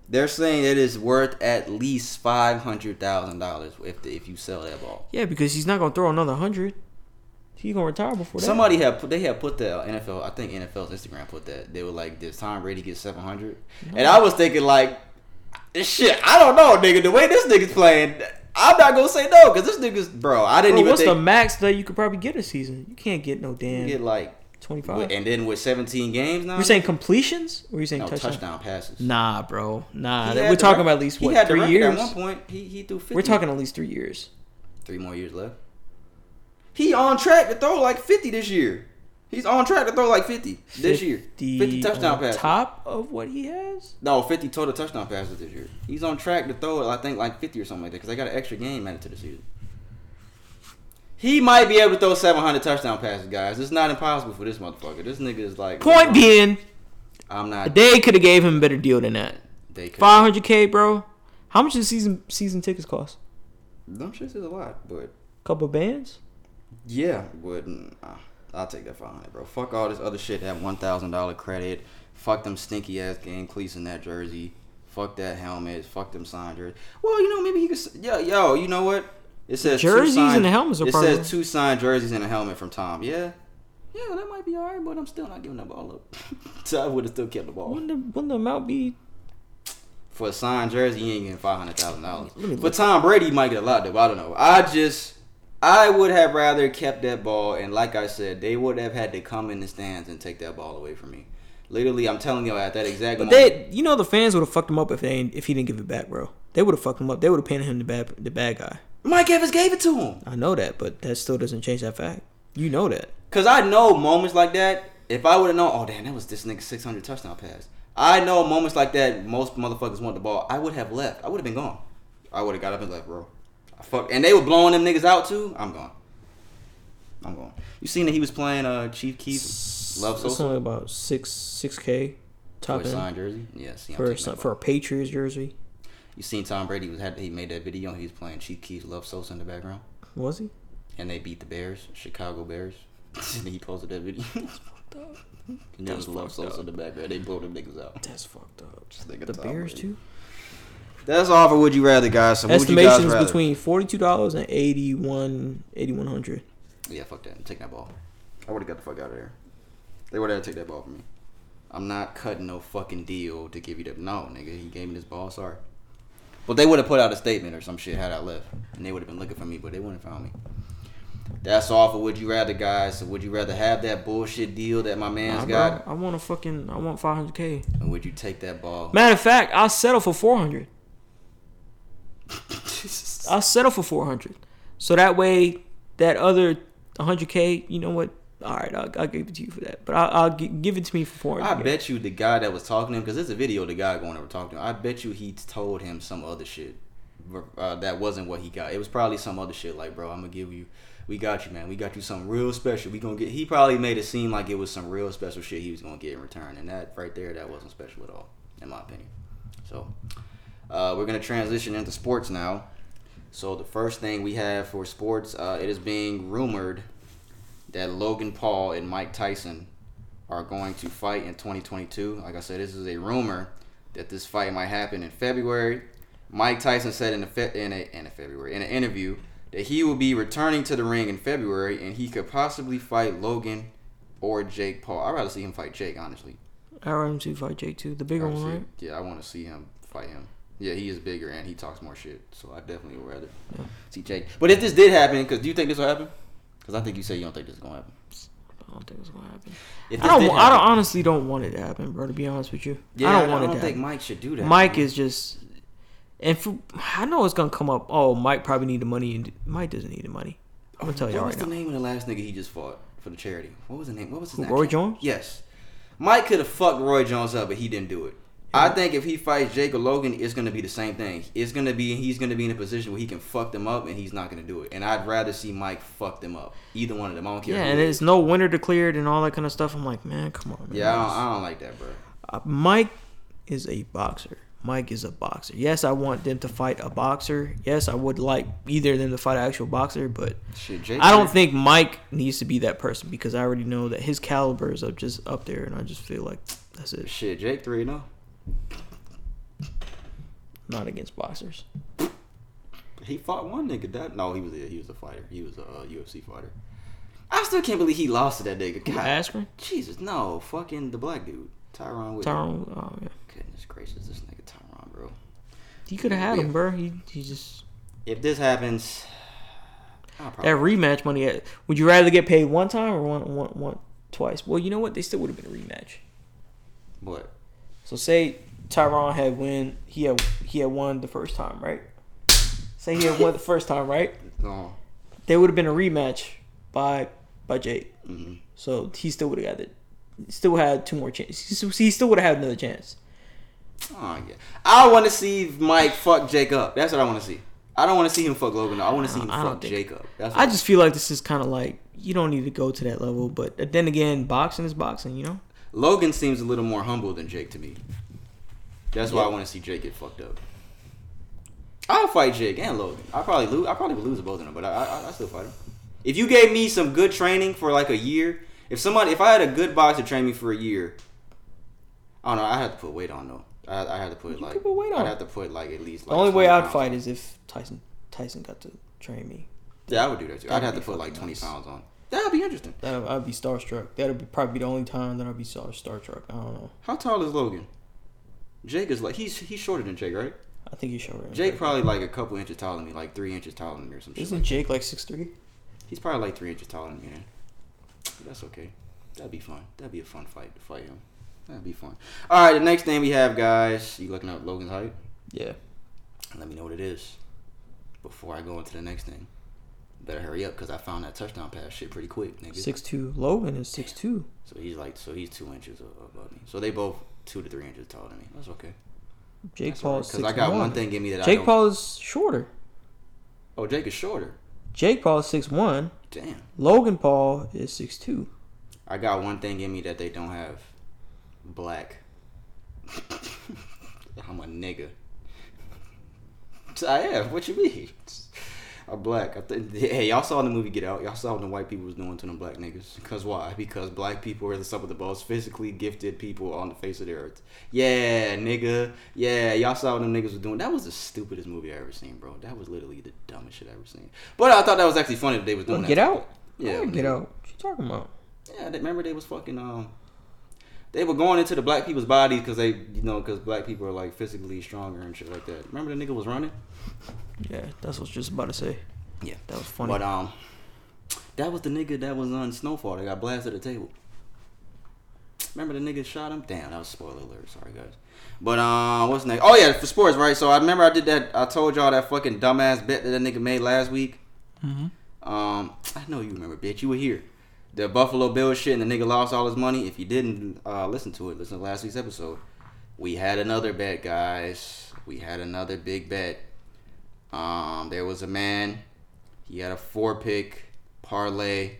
They're saying it is worth at least $500,000 if you sell that ball. Yeah, because he's not going to throw another 100. He's going to retire before that. Somebody had put the NFL, I think NFL's Instagram put that. They were like, does Tom Brady get 700? No. And I was thinking like, this shit, I don't know, nigga. The way this nigga's playing, I'm not going to say no because this nigga's, bro, I didn't even think. What's the max that you could probably get a season? You can't get no damn. You get like. 25. And then with 17 games now? You're saying completions? Or you saying touchdown passes? Nah, bro. Nah. We're talking about at least, what, 3 years? At one point, he threw 50. We're talking at least 3 years. 3 more years left. He on track to throw like 50 this year. He's on track to throw like 50 this year. 50 touchdown passes. Top of what he has? No, 50 total touchdown passes this year. He's on track to throw, I think, like 50 or something like that because they got an extra game added to the season. He might be able to throw 700 touchdown passes, guys. It's not impossible for this motherfucker. This nigga is like... Point being, I'm not. They could have gave him a better deal than that. They could. $500K, bro. How much does season tickets cost? Them shits is a lot, but... Couple bands? Yeah, but I'll take that 500, bro. Fuck all this other shit. That $1,000 credit. Fuck them stinky-ass game cleats in that jersey. Fuck that helmet. Fuck them signed jerseys. Well, you know, maybe he could... Yo, you know what? It says two signed jerseys and a helmet from Tom. Yeah, that might be all right, but I'm still not giving that ball up. So I would have still kept the ball. Wouldn't the amount be for a signed jersey? You ain't getting $500,000. For Tom Brady, you might get a lot though. I don't know. I would have rather kept that ball, and like I said, they would have had to come in the stands and take that ball away from me. Literally, I'm telling you at that exact moment. They, the fans would have fucked him up if he didn't give it back, bro. They would have fucked him up. They would have painted him the bad guy. Mike Evans gave it to him. I know that, but that still doesn't change that fact. You know that. Because I know moments like that, if I would have known, oh, damn, that was this nigga's 600 touchdown pass. I know moments like that, most motherfuckers want the ball. I would have left. I would have been gone. I would have got up and left, bro. And they were blowing them niggas out, too. I'm gone. You seen that he was playing Chief Keef? Love Sosa? That's only about $6K top end. For a signed jersey? Yeah, see, for a Patriots jersey. You seen Tom Brady he made that video and he was playing Chief Keef, Love Sosa in the background. Was he? And they beat the Bears, Chicago Bears. And he posted that video. That's fucked up. And there was Love Sosa in the background. They blew them niggas out. That's fucked up. The Bears too. That's all for Would You Rather, guys. So estimations would you guys between $42 and $8,100. Yeah, fuck that. Take that ball. I would have got the fuck out of there. They would have to take that ball from me. I'm not cutting no fucking deal to give you that. No, nigga, he gave me this ball. Sorry. But they would have put out a statement or some shit had I left. And they would have been looking for me, but they wouldn't have found me. That's all for Would You Rather, guys. So would you rather have that bullshit deal that my man's got? Bro, I want $500K. And would you take that ball? Matter of fact, I'll settle for $400. I'll settle for $400. So that way, that other $100K, you know what? All right, I'll give it to you for that. But I'll give it to me for $400K. I bet you the guy that was talking to him, because there's a video of the guy going over talking to him. I bet you he told him some other shit that wasn't what he got. It was probably some other shit like, bro, I'm going to give you, we got you, man. We got you something real special. We gonna get. He probably made it seem like it was some real special shit he was going to get in return. And that right there, that wasn't special at all, in my opinion. So we're going to transition into sports now. So the first thing we have for sports, it is being rumored that Logan Paul and Mike Tyson are going to fight in 2022. Like I said, this is a rumor that this fight might happen in February. Mike Tyson said in an interview that he will be returning to the ring in February and he could possibly fight Logan or Jake Paul. I'd rather see him fight Jake, honestly. I'd rather see him fight Jake too, the bigger one, right? Yeah, I want to see him fight him. Yeah, he is bigger and he talks more shit, so I definitely would rather see Jake. But if this did happen, because do you think this will happen? Because I think you say you don't think this is going to happen. I don't think it's going to happen. I honestly don't want it to happen, bro, to be honest with you. Yeah, I don't think Mike should do that. Mike is just... And I know it's going to come up. Oh, Mike probably need the money. And Mike doesn't need the money. I'm going to tell you right now. What was the name of the last nigga he just fought for the charity? What was the name? What was his name? Roy Jones? Yes. Mike could have fucked Roy Jones up, but he didn't do it. Yeah. I think if he fights Jake or Logan, it's going to be the same thing. He's going to be in a position where he can fuck them up, and he's not going to do it. And I'd rather see Mike fuck them up. Either one of them. I don't care. Yeah, and there's no winner declared and all that kind of stuff. I'm like, man, come on. Man. Yeah, I don't like that, bro. Mike is a boxer. Mike is a boxer. Yes, I want them to fight a boxer. Yes, I would like either of them to fight an actual boxer, but I don't think Mike needs to be that person because I already know that his caliber is up, just up there, and I just feel like that's it. Shit, Jake 3-0. Not against boxers. He fought one nigga. He was a fighter. He was a UFC fighter. I still can't believe he lost to that nigga. God. Askren? Jesus, no. Fucking the black dude. Tyron. Oh, yeah. Goodness gracious, this nigga Tyron, bro. He could have had him, bro. He just... If this happens... That rematch money... Would you rather get paid one time or twice? Well, you know what? They still would have been a rematch. What? So, say Tyron had win... He had won the first time, right? Say he had won the first time, right? No. There would have been a rematch by Jake. Mm-hmm. So, he still would have got it. Still had two more chances. He still would have had another chance. Oh, yeah. I want to see Mike fuck Jake up. That's what I want to see. I don't want to see him fuck Logan. I want to see him fuck Jake up. I just feel like this is kind of like, you don't need to go to that level. But then again, boxing is boxing, you know? Logan seems a little more humble than Jake to me. That's why I want to see Jake get fucked up. I'll fight Jake and Logan. I probably would lose both of them, but I still fight him. If you gave me some good training for like a year... If I had a good boxer train me for a year, I don't know. I had to put weight on though. I had to put like. I'd have to put like at least. Like, the only way I'd fight is if Tyson got to train me. Yeah, I would do that too. I'd have to put like 20 pounds on. That'd be interesting. I'd be starstruck. That'd probably be the only time that I'd be starstruck. I don't know. How tall is Logan? Jake is like he's shorter than Jake, right? I think he's shorter. Jake probably like a couple inches taller than me, like 3 inches taller than me or some shit. Isn't Jake like 6'3"? He's probably like 3 inches taller than me. Man. That's okay. That'd be fun. That'd be a fun fight to fight him. That'd be fun. All right, the next thing we have, guys. You looking up Logan's height? Yeah. Let me know what it is before I go into the next thing. Better hurry up because I found that touchdown pass shit pretty quick, nigga. 6'2". Logan is 6'2". So he's 2 inches above me. So they both 2 to 3 inches taller than me. That's okay. Jake Paul is 6'1". Because I got one thing give me that. Jake Paul is shorter. Oh, Jake is shorter. Jake Paul is 6'1". Damn. Logan Paul is 6'2". I got one thing in me that they don't have. Black. I'm a nigga. I am. What you mean? I'm black. Hey, y'all saw the movie Get Out. Y'all saw what the white people was doing to them black niggas. Because why? Because black people are some of the most physically gifted people on the face of the earth. Yeah, nigga. Yeah, y'all saw what them niggas was doing. That was the stupidest movie I ever seen, bro. That was literally the dumbest shit I ever seen. But I thought that was actually funny that they was doing Get Out? Yeah. Get Out. What you talking about? Yeah, remember they was fucking... They were going into the black people's bodies because they, you know, because black people are like physically stronger and shit like that. Remember the nigga was running? Yeah, that's what I was just about to say. Yeah, that was funny. But that was the nigga that was on Snowfall that got blasted at the table. Remember the nigga shot him? Damn, that was spoiler alert. Sorry guys. But what's next? Oh yeah, for sports, right? So I remember I did that. I told y'all that fucking dumbass bet that nigga made last week. Mm-hmm. I know you remember, bitch. You were here. The Buffalo Bills shit and the nigga lost all his money. If you didn't listen to last week's episode. We had another bet, guys. We had another big bet. There was a man. He had a 4-pick parlay.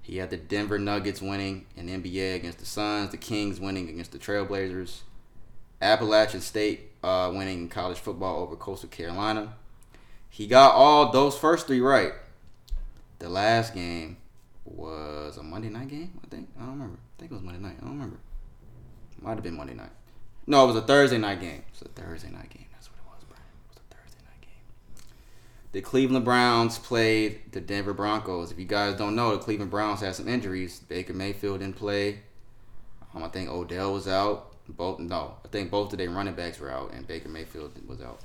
He had the Denver Nuggets winning in NBA against the Suns. The Kings winning against the Trailblazers. Appalachian State winning college football over Coastal Carolina. He got all those first three right. The last game was a Monday night game, I think. I don't remember. I think it was Monday night. I don't remember. Might have been Monday night. No, it was a Thursday night game. It's a Thursday night game. That's what it was, Brian. It was a Thursday night game. The Cleveland Browns played the Denver Broncos. If you guys don't know, the Cleveland Browns had some injuries. Baker Mayfield didn't play. I think Odell was out. I think both of their running backs were out, and Baker Mayfield was out.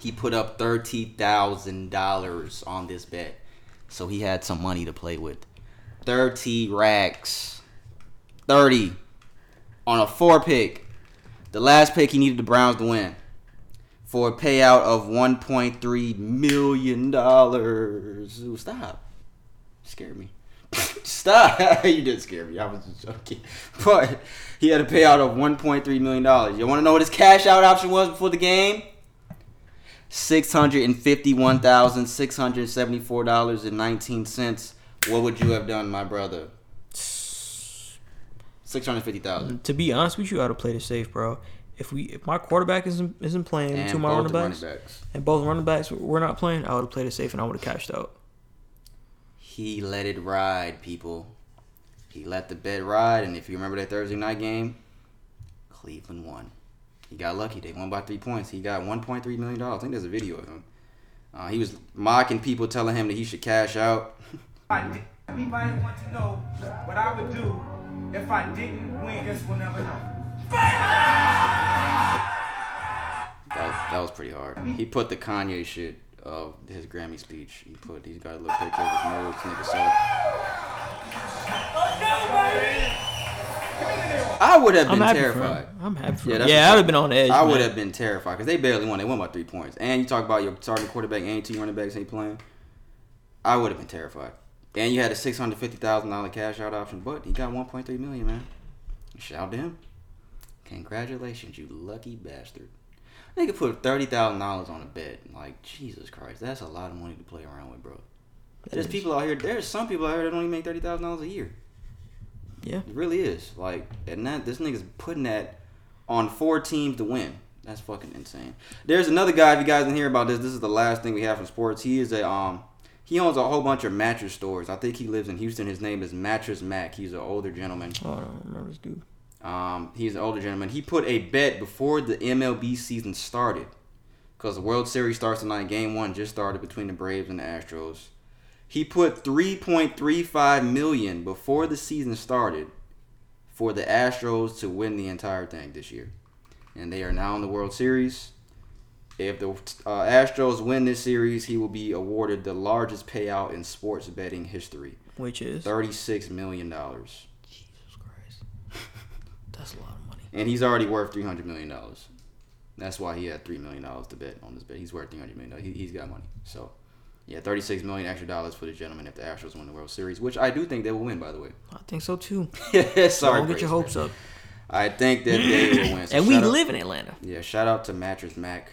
He put up $30,000 on this bet. So he had some money to play with. 30 racks. 30 on a 4-pick. The last pick he needed the Browns to win for a payout of $1.3 million. Ooh, stop. You scared me. Stop. You did scare me. I was just joking. But he had a payout of $1.3 million. You want to know what his cash out option was before the game? $651,674.19. What would you have done, my brother? $650,000. To be honest with you, I'd have played it safe, bro. if my quarterback isn't playing, and two of my running backs and both running backs were not playing, I would have played it safe and I would have cashed out. He let it ride, people. He let the bet ride, and if you remember that Thursday night game, Cleveland won. He got lucky. They won by 3 points. He got $1.3 million. I think there's a video of him. He was mocking people, telling him that he should cash out. Anybody want to know what I would do if I didn't win? This will never happen. That was pretty hard. He put the Kanye shit of his Grammy speech. He's got a little picture of his nose, nigga. So I would have been terrified. I'm happy for him. Yeah, I would have been on the edge. I would have been terrified because they barely won. They won by 3 points. And you talk about your starting quarterback and two running backs ain't playing. I would have been terrified. And you had a $650,000 cash out option, but he got $1.3 million, man. Shout to him. Congratulations, you lucky bastard. They could put $30,000 on a bet. Like, Jesus Christ, that's a lot of money to play around with, bro. There's people out here, there's some people out here that don't even make $30,000 a year. Yeah. It really is. Like, and this nigga's putting that on 4 teams to win. That's fucking insane. There's another guy, if you guys didn't hear about this, this is the last thing we have from sports. He is a, he owns a whole bunch of mattress stores. I think he lives in Houston. His name is Mattress Mac. He's an older gentleman. Oh, I don't remember this dude. He's an older gentleman. He put a bet before the MLB season started, because the World Series starts tonight. Game 1 just started between the Braves and the Astros. He put $3.35 million before the season started for the Astros to win the entire thing this year. And they are now in the World Series. If the Astros win this series, he will be awarded the largest payout in sports betting history, which is $36 million. Jesus Christ. That's a lot of money. And he's already worth $300 million. That's why he had $3 million to bet on this bet. He's worth $300 million. He's got money. So, yeah, $36 million extra for the gentleman if the Astros win the World Series, which I do think they will win, by the way. I think so, too. Sorry, so don't get your hopes up. I think that they will win. So and we live in Atlanta. Yeah, shout out to Mattress Mac.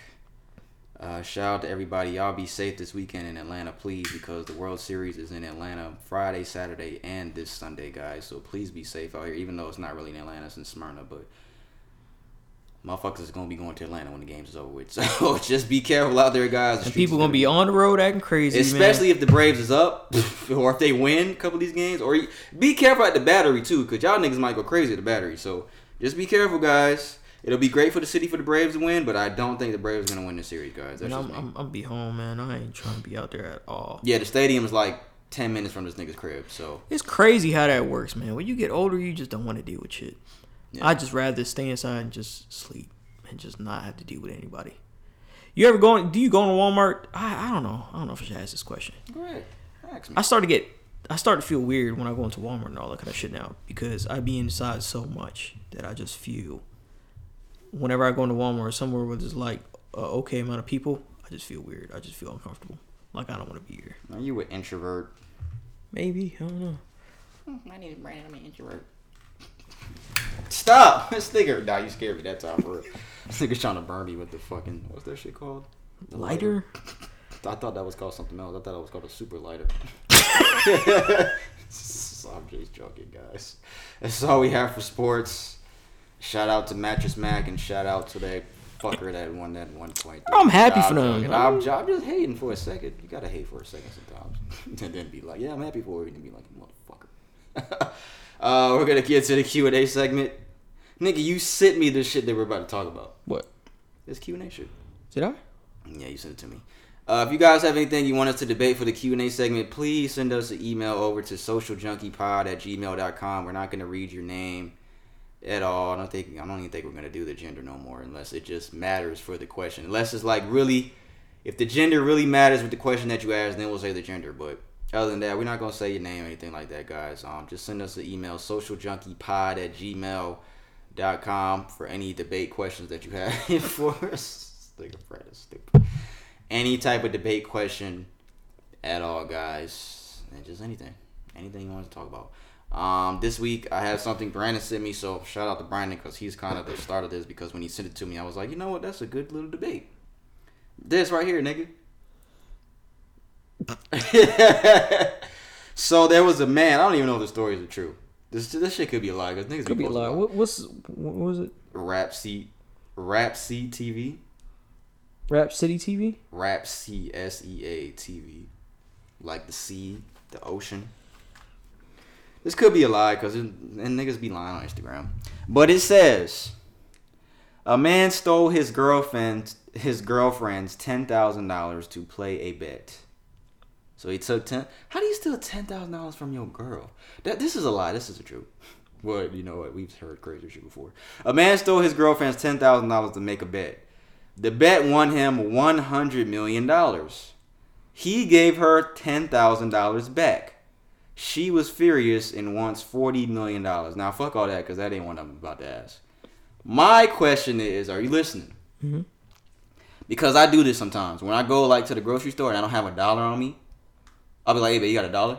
Shout out to everybody. Y'all be safe this weekend in Atlanta, please, because the World Series is in Atlanta Friday, Saturday, and this Sunday, guys. So please be safe out here, even though it's not really in Atlanta, it's in Smyrna, but motherfuckers is going to be going to Atlanta when the game's over with. So just be careful out there, guys. And people going to be on the road acting crazy, especially man. If the Braves is up or if they win a couple of these games. Or be careful at the Battery, too, because y'all niggas might go crazy at the Battery. So just be careful, guys. It'll be great for the city for the Braves to win, but I don't think the Braves are going to win this series, guys. That's just me. I'm going to be home, man. I ain't trying to be out there at all. Yeah, the stadium is like 10 minutes from this nigga's crib. So it's crazy how that works, man. When you get older, you just don't want to deal with shit. Yeah. I'd just rather stay inside and just sleep and just not have to deal with anybody. You ever going? Do you go to Walmart? I don't know. I don't know if I should ask this question. Great. Ask me. I start to feel weird when I go into Walmart and all that kind of shit now, because I be inside so much that I just feel, whenever I go into Walmart or somewhere where there's like an okay amount of people, I just feel weird. I just feel uncomfortable. Like, I don't want to be here. Are you an introvert? Maybe. I don't know. My name is Brandon. I'm an introvert. Stop! This nigga, nah, you scared me that time for real. This nigga's trying to burn me with the fucking, what's that shit called? The lighter? I thought that was called something else. I thought it was called a super lighter. So I'm just joking, guys. That's all we have for sports. Shout out to Mattress Mac and shout out to that fucker that won that 1 point. I'm happy for them. I'm just hating for a second. You gotta hate for a second sometimes. And then be like, yeah, I'm happy for it. And be like, motherfucker. We're going to get to the Q&A segment. Nigga, you sent me this shit that we're about to talk about. What? This Q&A shit. Did I? Yeah, you sent it to me. If you guys have anything you want us to debate for the Q&A segment, please send us an email over to socialjunkiepod@gmail.com. We're not going to read your name at all. I don't even think we're going to do the gender no more unless it just matters for the question. Unless it's like really, if the gender really matters with the question that you asked, then we'll say the gender, but other than that, we're not going to say your name or anything like that, guys. Just send us an email, socialjunkiepod@gmail.com for any debate questions that you have for us. Any type of debate question at all, guys. And just anything. Anything you want to talk about. This week, I have something Brandon sent me, so shout out to Brandon because he's kind of the start of this, because when he sent it to me, I was like, you know what? That's a good little debate. This right here, nigga. So there was a man. I don't even know if the stories are true. This shit could be a lie. Could be a lie. What was it? Rap sheet. Rapsea TV. Rapsea TV? Rapsea, S-E-A TV. Like the sea, the ocean. This could be a lie because and niggas be lying on Instagram. But it says, a man stole his girlfriend's $10,000 to play a bet. So he took How do you steal $10,000 from your girl? This is a lie. This isn't true. Well, you know what? We've heard crazy shit before. A man stole his girlfriend's $10,000 to make a bet. The bet won him $100 million. He gave her $10,000 back. She was furious and wants $40 million. Now, fuck all that because that ain't what I'm about to ask. My question is, are you listening? Mm-hmm. Because I do this sometimes. When I go like to the grocery store and I don't have a dollar on me, I'll be like, hey, babe, you got a dollar?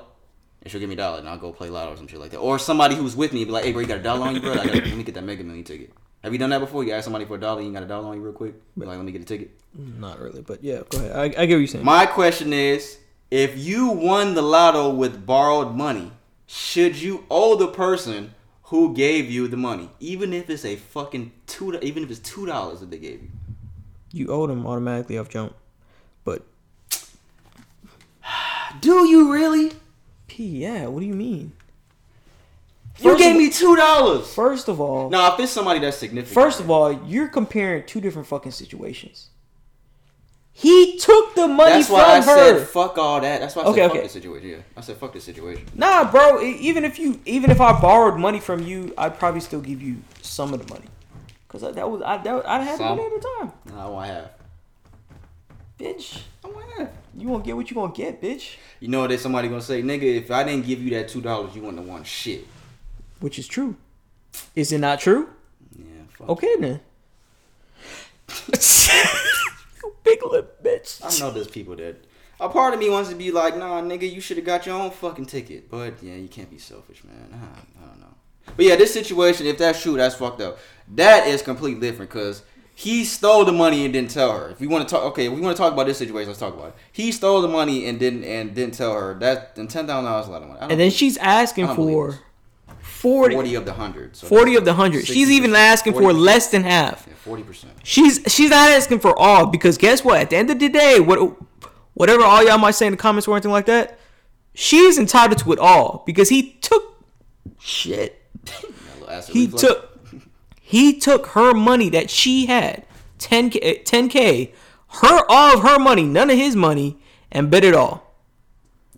And she'll give me a dollar and I'll go play lotto or some shit like that. Or somebody who's with me be like, hey, bro, you got a dollar on you, bro? Let me get that Mega Million ticket. Have you done that before? You ask somebody for a dollar, you ain't got a dollar on you real quick? Be like, let me get a ticket. Not really, but yeah, go ahead. I get what you're saying. My question is, if you won the lotto with borrowed money, should you owe the person who gave you the money? Even if it's a fucking even if it's $2 that they gave you. You owe them automatically off jump. But do you really? Yeah, what do you mean? You gave me $2. First of all, if it's somebody that's significant. First of all, you're comparing two different fucking situations. He took the money from her. That's why I said fuck all that. That's why I said fuck this situation. Yeah, I said fuck this situation. Nah, bro. Even if I borrowed money from you, I'd probably still give you some of the money because I'd have the money at the time. Nah, I won't have. Bitch, I won't have. You won't get what you gonna get, bitch. You know that somebody gonna say, nigga, if I didn't give you that $2, you wouldn't have won shit. Which is true. Is it not true? Yeah, fuck. Okay then. You big lip bitch. I know there's people that a part of me wants to be like, nah, nigga, you should have got your own fucking ticket. But yeah, you can't be selfish, man. I don't know. But yeah, this situation, if that's true, that's fucked up. That is completely different because he stole the money and didn't tell her. If we want to talk about this situation, let's talk about it. He stole the money and didn't tell her. That and $10,000 is a lot of money. And then she's asking for 40 of the 100. So 40 of the 100. She's even asking 40%. For less than half. Yeah, 40%. She's not asking for all because guess what? At the end of the day, whatever all y'all might say in the comments or anything like that, she's entitled to it all because he took shit. He took her money that she had, 10K, all of her money, none of his money, and bet it all.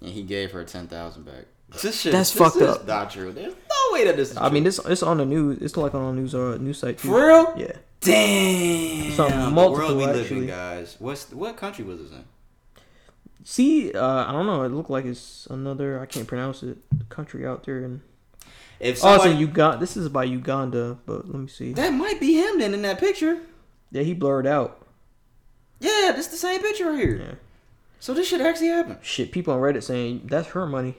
And he gave her $10,000 back. That's fucked up. That's not true. There's no way that this is true. I mean, it's on the news. It's like on a news site. Too. For real? Yeah. Damn. It's on multiple, the world we live in, guys. What country was this in? See, I don't know. It looked like it's another, I can't pronounce it, country out there in... This is by Uganda, but let me see. That might be him then in that picture. Yeah, he blurred out. Yeah, that's the same picture right here. Yeah. So this shit actually happened. Shit, people on Reddit saying that's her money.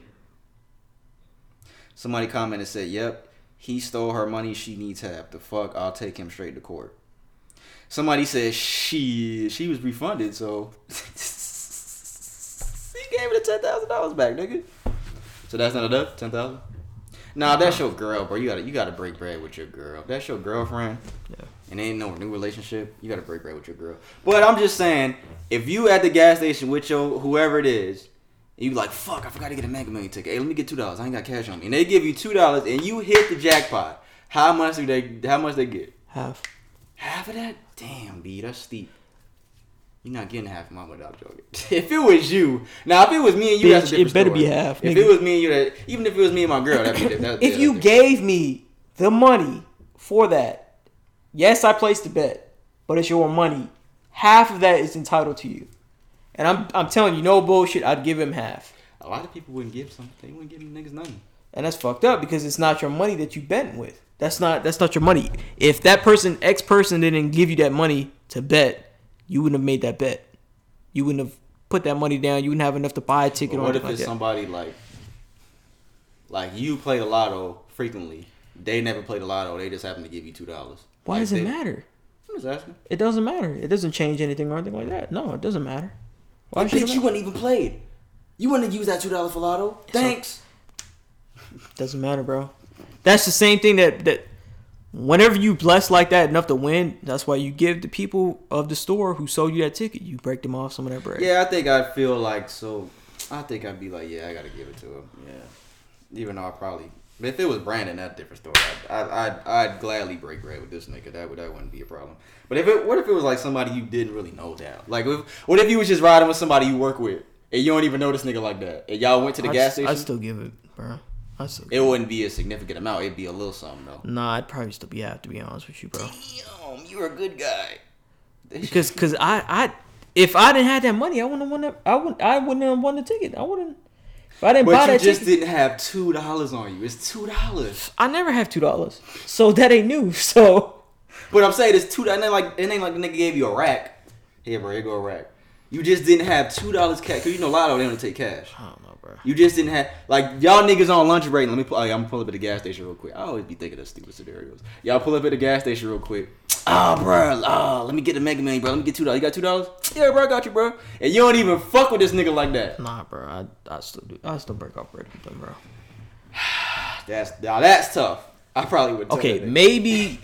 Somebody commented said, "Yep, he stole her money. She needs half. The fuck, I'll take him straight to court." Somebody said she was refunded, so he gave her the $10,000 back, nigga. So that's not enough. $10,000. Nah, that's your girl, bro. You gotta break bread with your girl. If that's your girlfriend, yeah, and ain't no new relationship, you gotta break bread with your girl. But I'm just saying, if you at the gas station with your whoever it is, and you like, fuck, I forgot to get a Mega Million ticket. Hey, let me get $2. I ain't got cash on me. And they give you $2 and you hit the jackpot. How much they get? Half. Half of that? Damn, B, that's steep. You're not getting half of my money, dog. If it was you, if it was me and you, bitch, that's a different story. It better be half. If it was me and you, even if it was me and my girl, that'd be different. If you gave me the money for that, yes, I placed the bet, but it's your money. Half of that is entitled to you, and I'm telling you, no bullshit. I'd give him half. A lot of people wouldn't give something. They wouldn't give niggas nothing, and that's fucked up because it's not your money that you bet with. That's not your money. If that X person didn't give you that money to bet, you wouldn't have made that bet. You wouldn't have put that money down. You wouldn't have enough to buy a ticket. Or what if it's somebody like you play the lotto frequently. They never play the lotto. They just happen to give you $2. Why does it matter? I'm just asking. It doesn't matter. It doesn't change anything or anything like that. No, it doesn't matter. Why? Bitch, you wouldn't even played. You wouldn't have used that $2 for lotto. Thanks. Doesn't matter, bro. That's the same thing that Whenever you bless like that enough to win, that's why you give the people of the store who sold you that ticket, you break them off some of that bread. Yeah, I think I'd feel like, so I think I'd be like, yeah, I gotta give it to him. Yeah, even though I probably, if it was Brandon, that's a different story. I'd gladly break bread with this nigga. That wouldn't be a problem. But if it, what if it was like somebody you didn't really know that? Like, what if you was just riding with somebody you work with and you don't even know this nigga like that, and y'all went to the gas station? I'd still give it, bro. It wouldn't be a significant amount. It'd be a little something, though. Nah, I'd probably still be out, to be honest with you, bro. Damn, you're a good guy. Because if I didn't have that money, I wouldn't have won that. I wouldn't have won the ticket. I wouldn't. If I didn't buy that ticket. But you just didn't have $2 on you. It's $2. I never have $2, so that ain't new. So. But I'm saying it's $2. It ain't like the nigga gave you a rack. Here, bro, here go a rack. You just didn't have $2 cash. Cause you know Lotto, they don't take cash. I don't know. You just didn't have, like, y'all niggas on lunch break. I'm gonna pull up at the gas station real quick. I always be thinking of stupid scenarios. Y'all pull up at the gas station real quick. Oh, bro, let me get the Mega Million, bro. Let me get $2. You got $2? Yeah, bro, I got you, bro. And you don't even fuck with this nigga like that. Nah, bro, I still do. I still break off bread with them, bro. That's tough. I probably would. Okay, maybe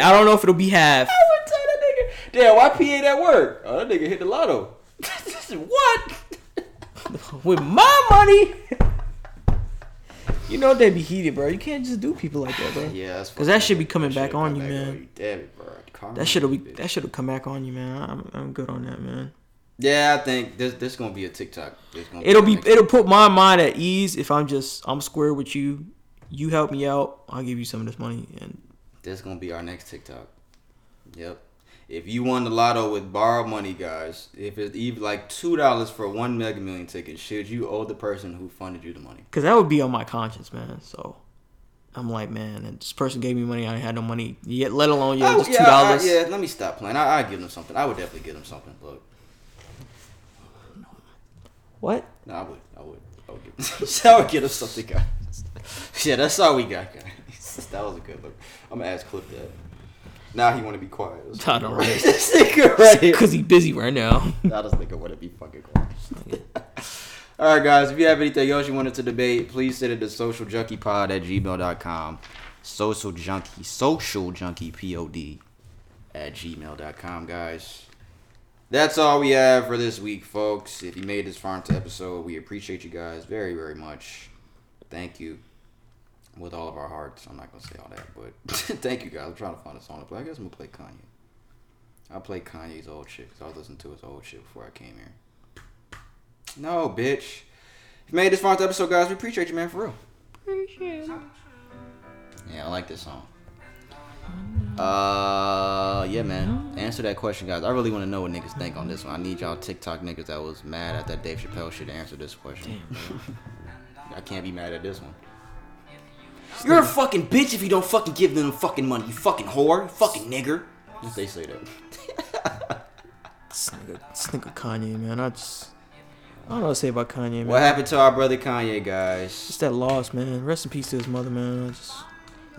I don't know if it'll be half. I would tell that nigga. Damn, why PA that work? Oh, that nigga hit the lotto. What? With my money. You know they be heated, bro. You can't just do people like that, bro. Yeah, that's because that should be coming back on you, man. Damn it, bro. That should have come back on you, man. I'm good on that, man. Yeah, I think this gonna be a TikTok. It'll put my mind at ease if I'm square with you. You help me out, I'll give you some of this money, and that's gonna be our next TikTok. Yep. If you won the lotto with borrowed money, guys, if it's even like $2 for one Mega Million ticket, should you owe the person who funded you the money? Because that would be on my conscience, man. So I'm like, man, this person gave me money. I had no money yet, let alone it was $2. Yeah, let me stop playing. I'd give them something. I would definitely give them something. Look. What? No, I would give them something. I would give them something, guys. Yeah, that's all we got, guys. That was a good look. I'm going to ask Cliff that. Now he want to be quiet. I don't know. This nigga right here. Because he busy right now. Now this nigga want to be fucking quiet. All right, guys. If you have anything else you wanted to debate, please send it to socialjunkiepod@gmail.com. Socialjunkiepod@gmail.com, guys. That's all we have for this week, folks. If you made this far into episode, we appreciate you guys very, very much. Thank you. With all of our hearts. I'm not going to say all that, but thank you guys. I'm trying to find a song to play. I guess I'm going to play Kanye. I'll play Kanye's old shit because I listened to his old shit before I came here. No, bitch. If you made this far into the episode, guys, we appreciate you, man, for real. Appreciate it. Yeah, I like this song. Yeah, man. Answer that question, guys. I really want to know what niggas think on this one. I need y'all TikTok niggas that was mad at that Dave Chappelle shit to answer this question. I can't be mad at this one. You're a fucking bitch if you don't fucking give them fucking money. You fucking whore. You fucking nigger. They say that. This nigga Kanye, man. I don't know what to say about Kanye, man. What happened to our brother Kanye, guys? Just that loss, man. Rest in peace to his mother, man.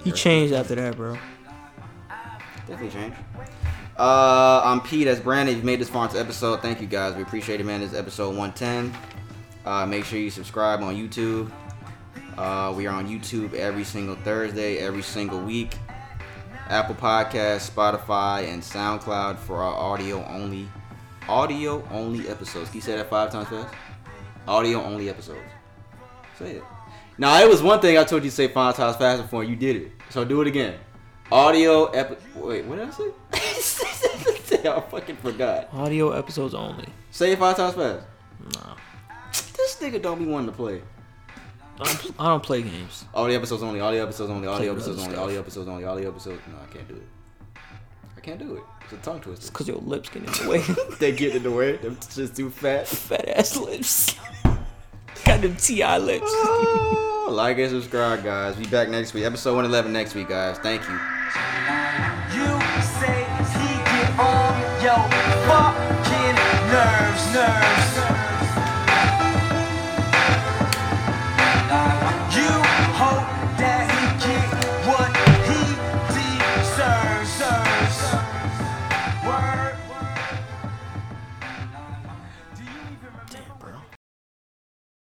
He changed after that, bro. Definitely changed. I'm Pete. That's Brandon. You've made this far into episode. Thank you, guys. We appreciate it, man. This is episode 110. Make sure you subscribe on YouTube. We are on YouTube every single Thursday, every single week. Apple Podcasts, Spotify, and SoundCloud for our audio only episodes. Can you say that 5 times fast? Audio only episodes. Say it. Now it was one thing I told you to say 5 times fast before, and you did it. So do it again. Wait, what did I say? I fucking forgot. Audio episodes only. Say it 5 times fast. Nah. This nigga don't be wanting to play. I don't play games. All the episodes only. No, I can't do it. It's a tongue twister. It's because your lips get in the way. They get in the way. They're just too fat. Fat ass lips. Got them TI lips. Like and subscribe, guys. Be back next week. Episode 111 next week, guys. Thank you. You say he get on your fucking nerves.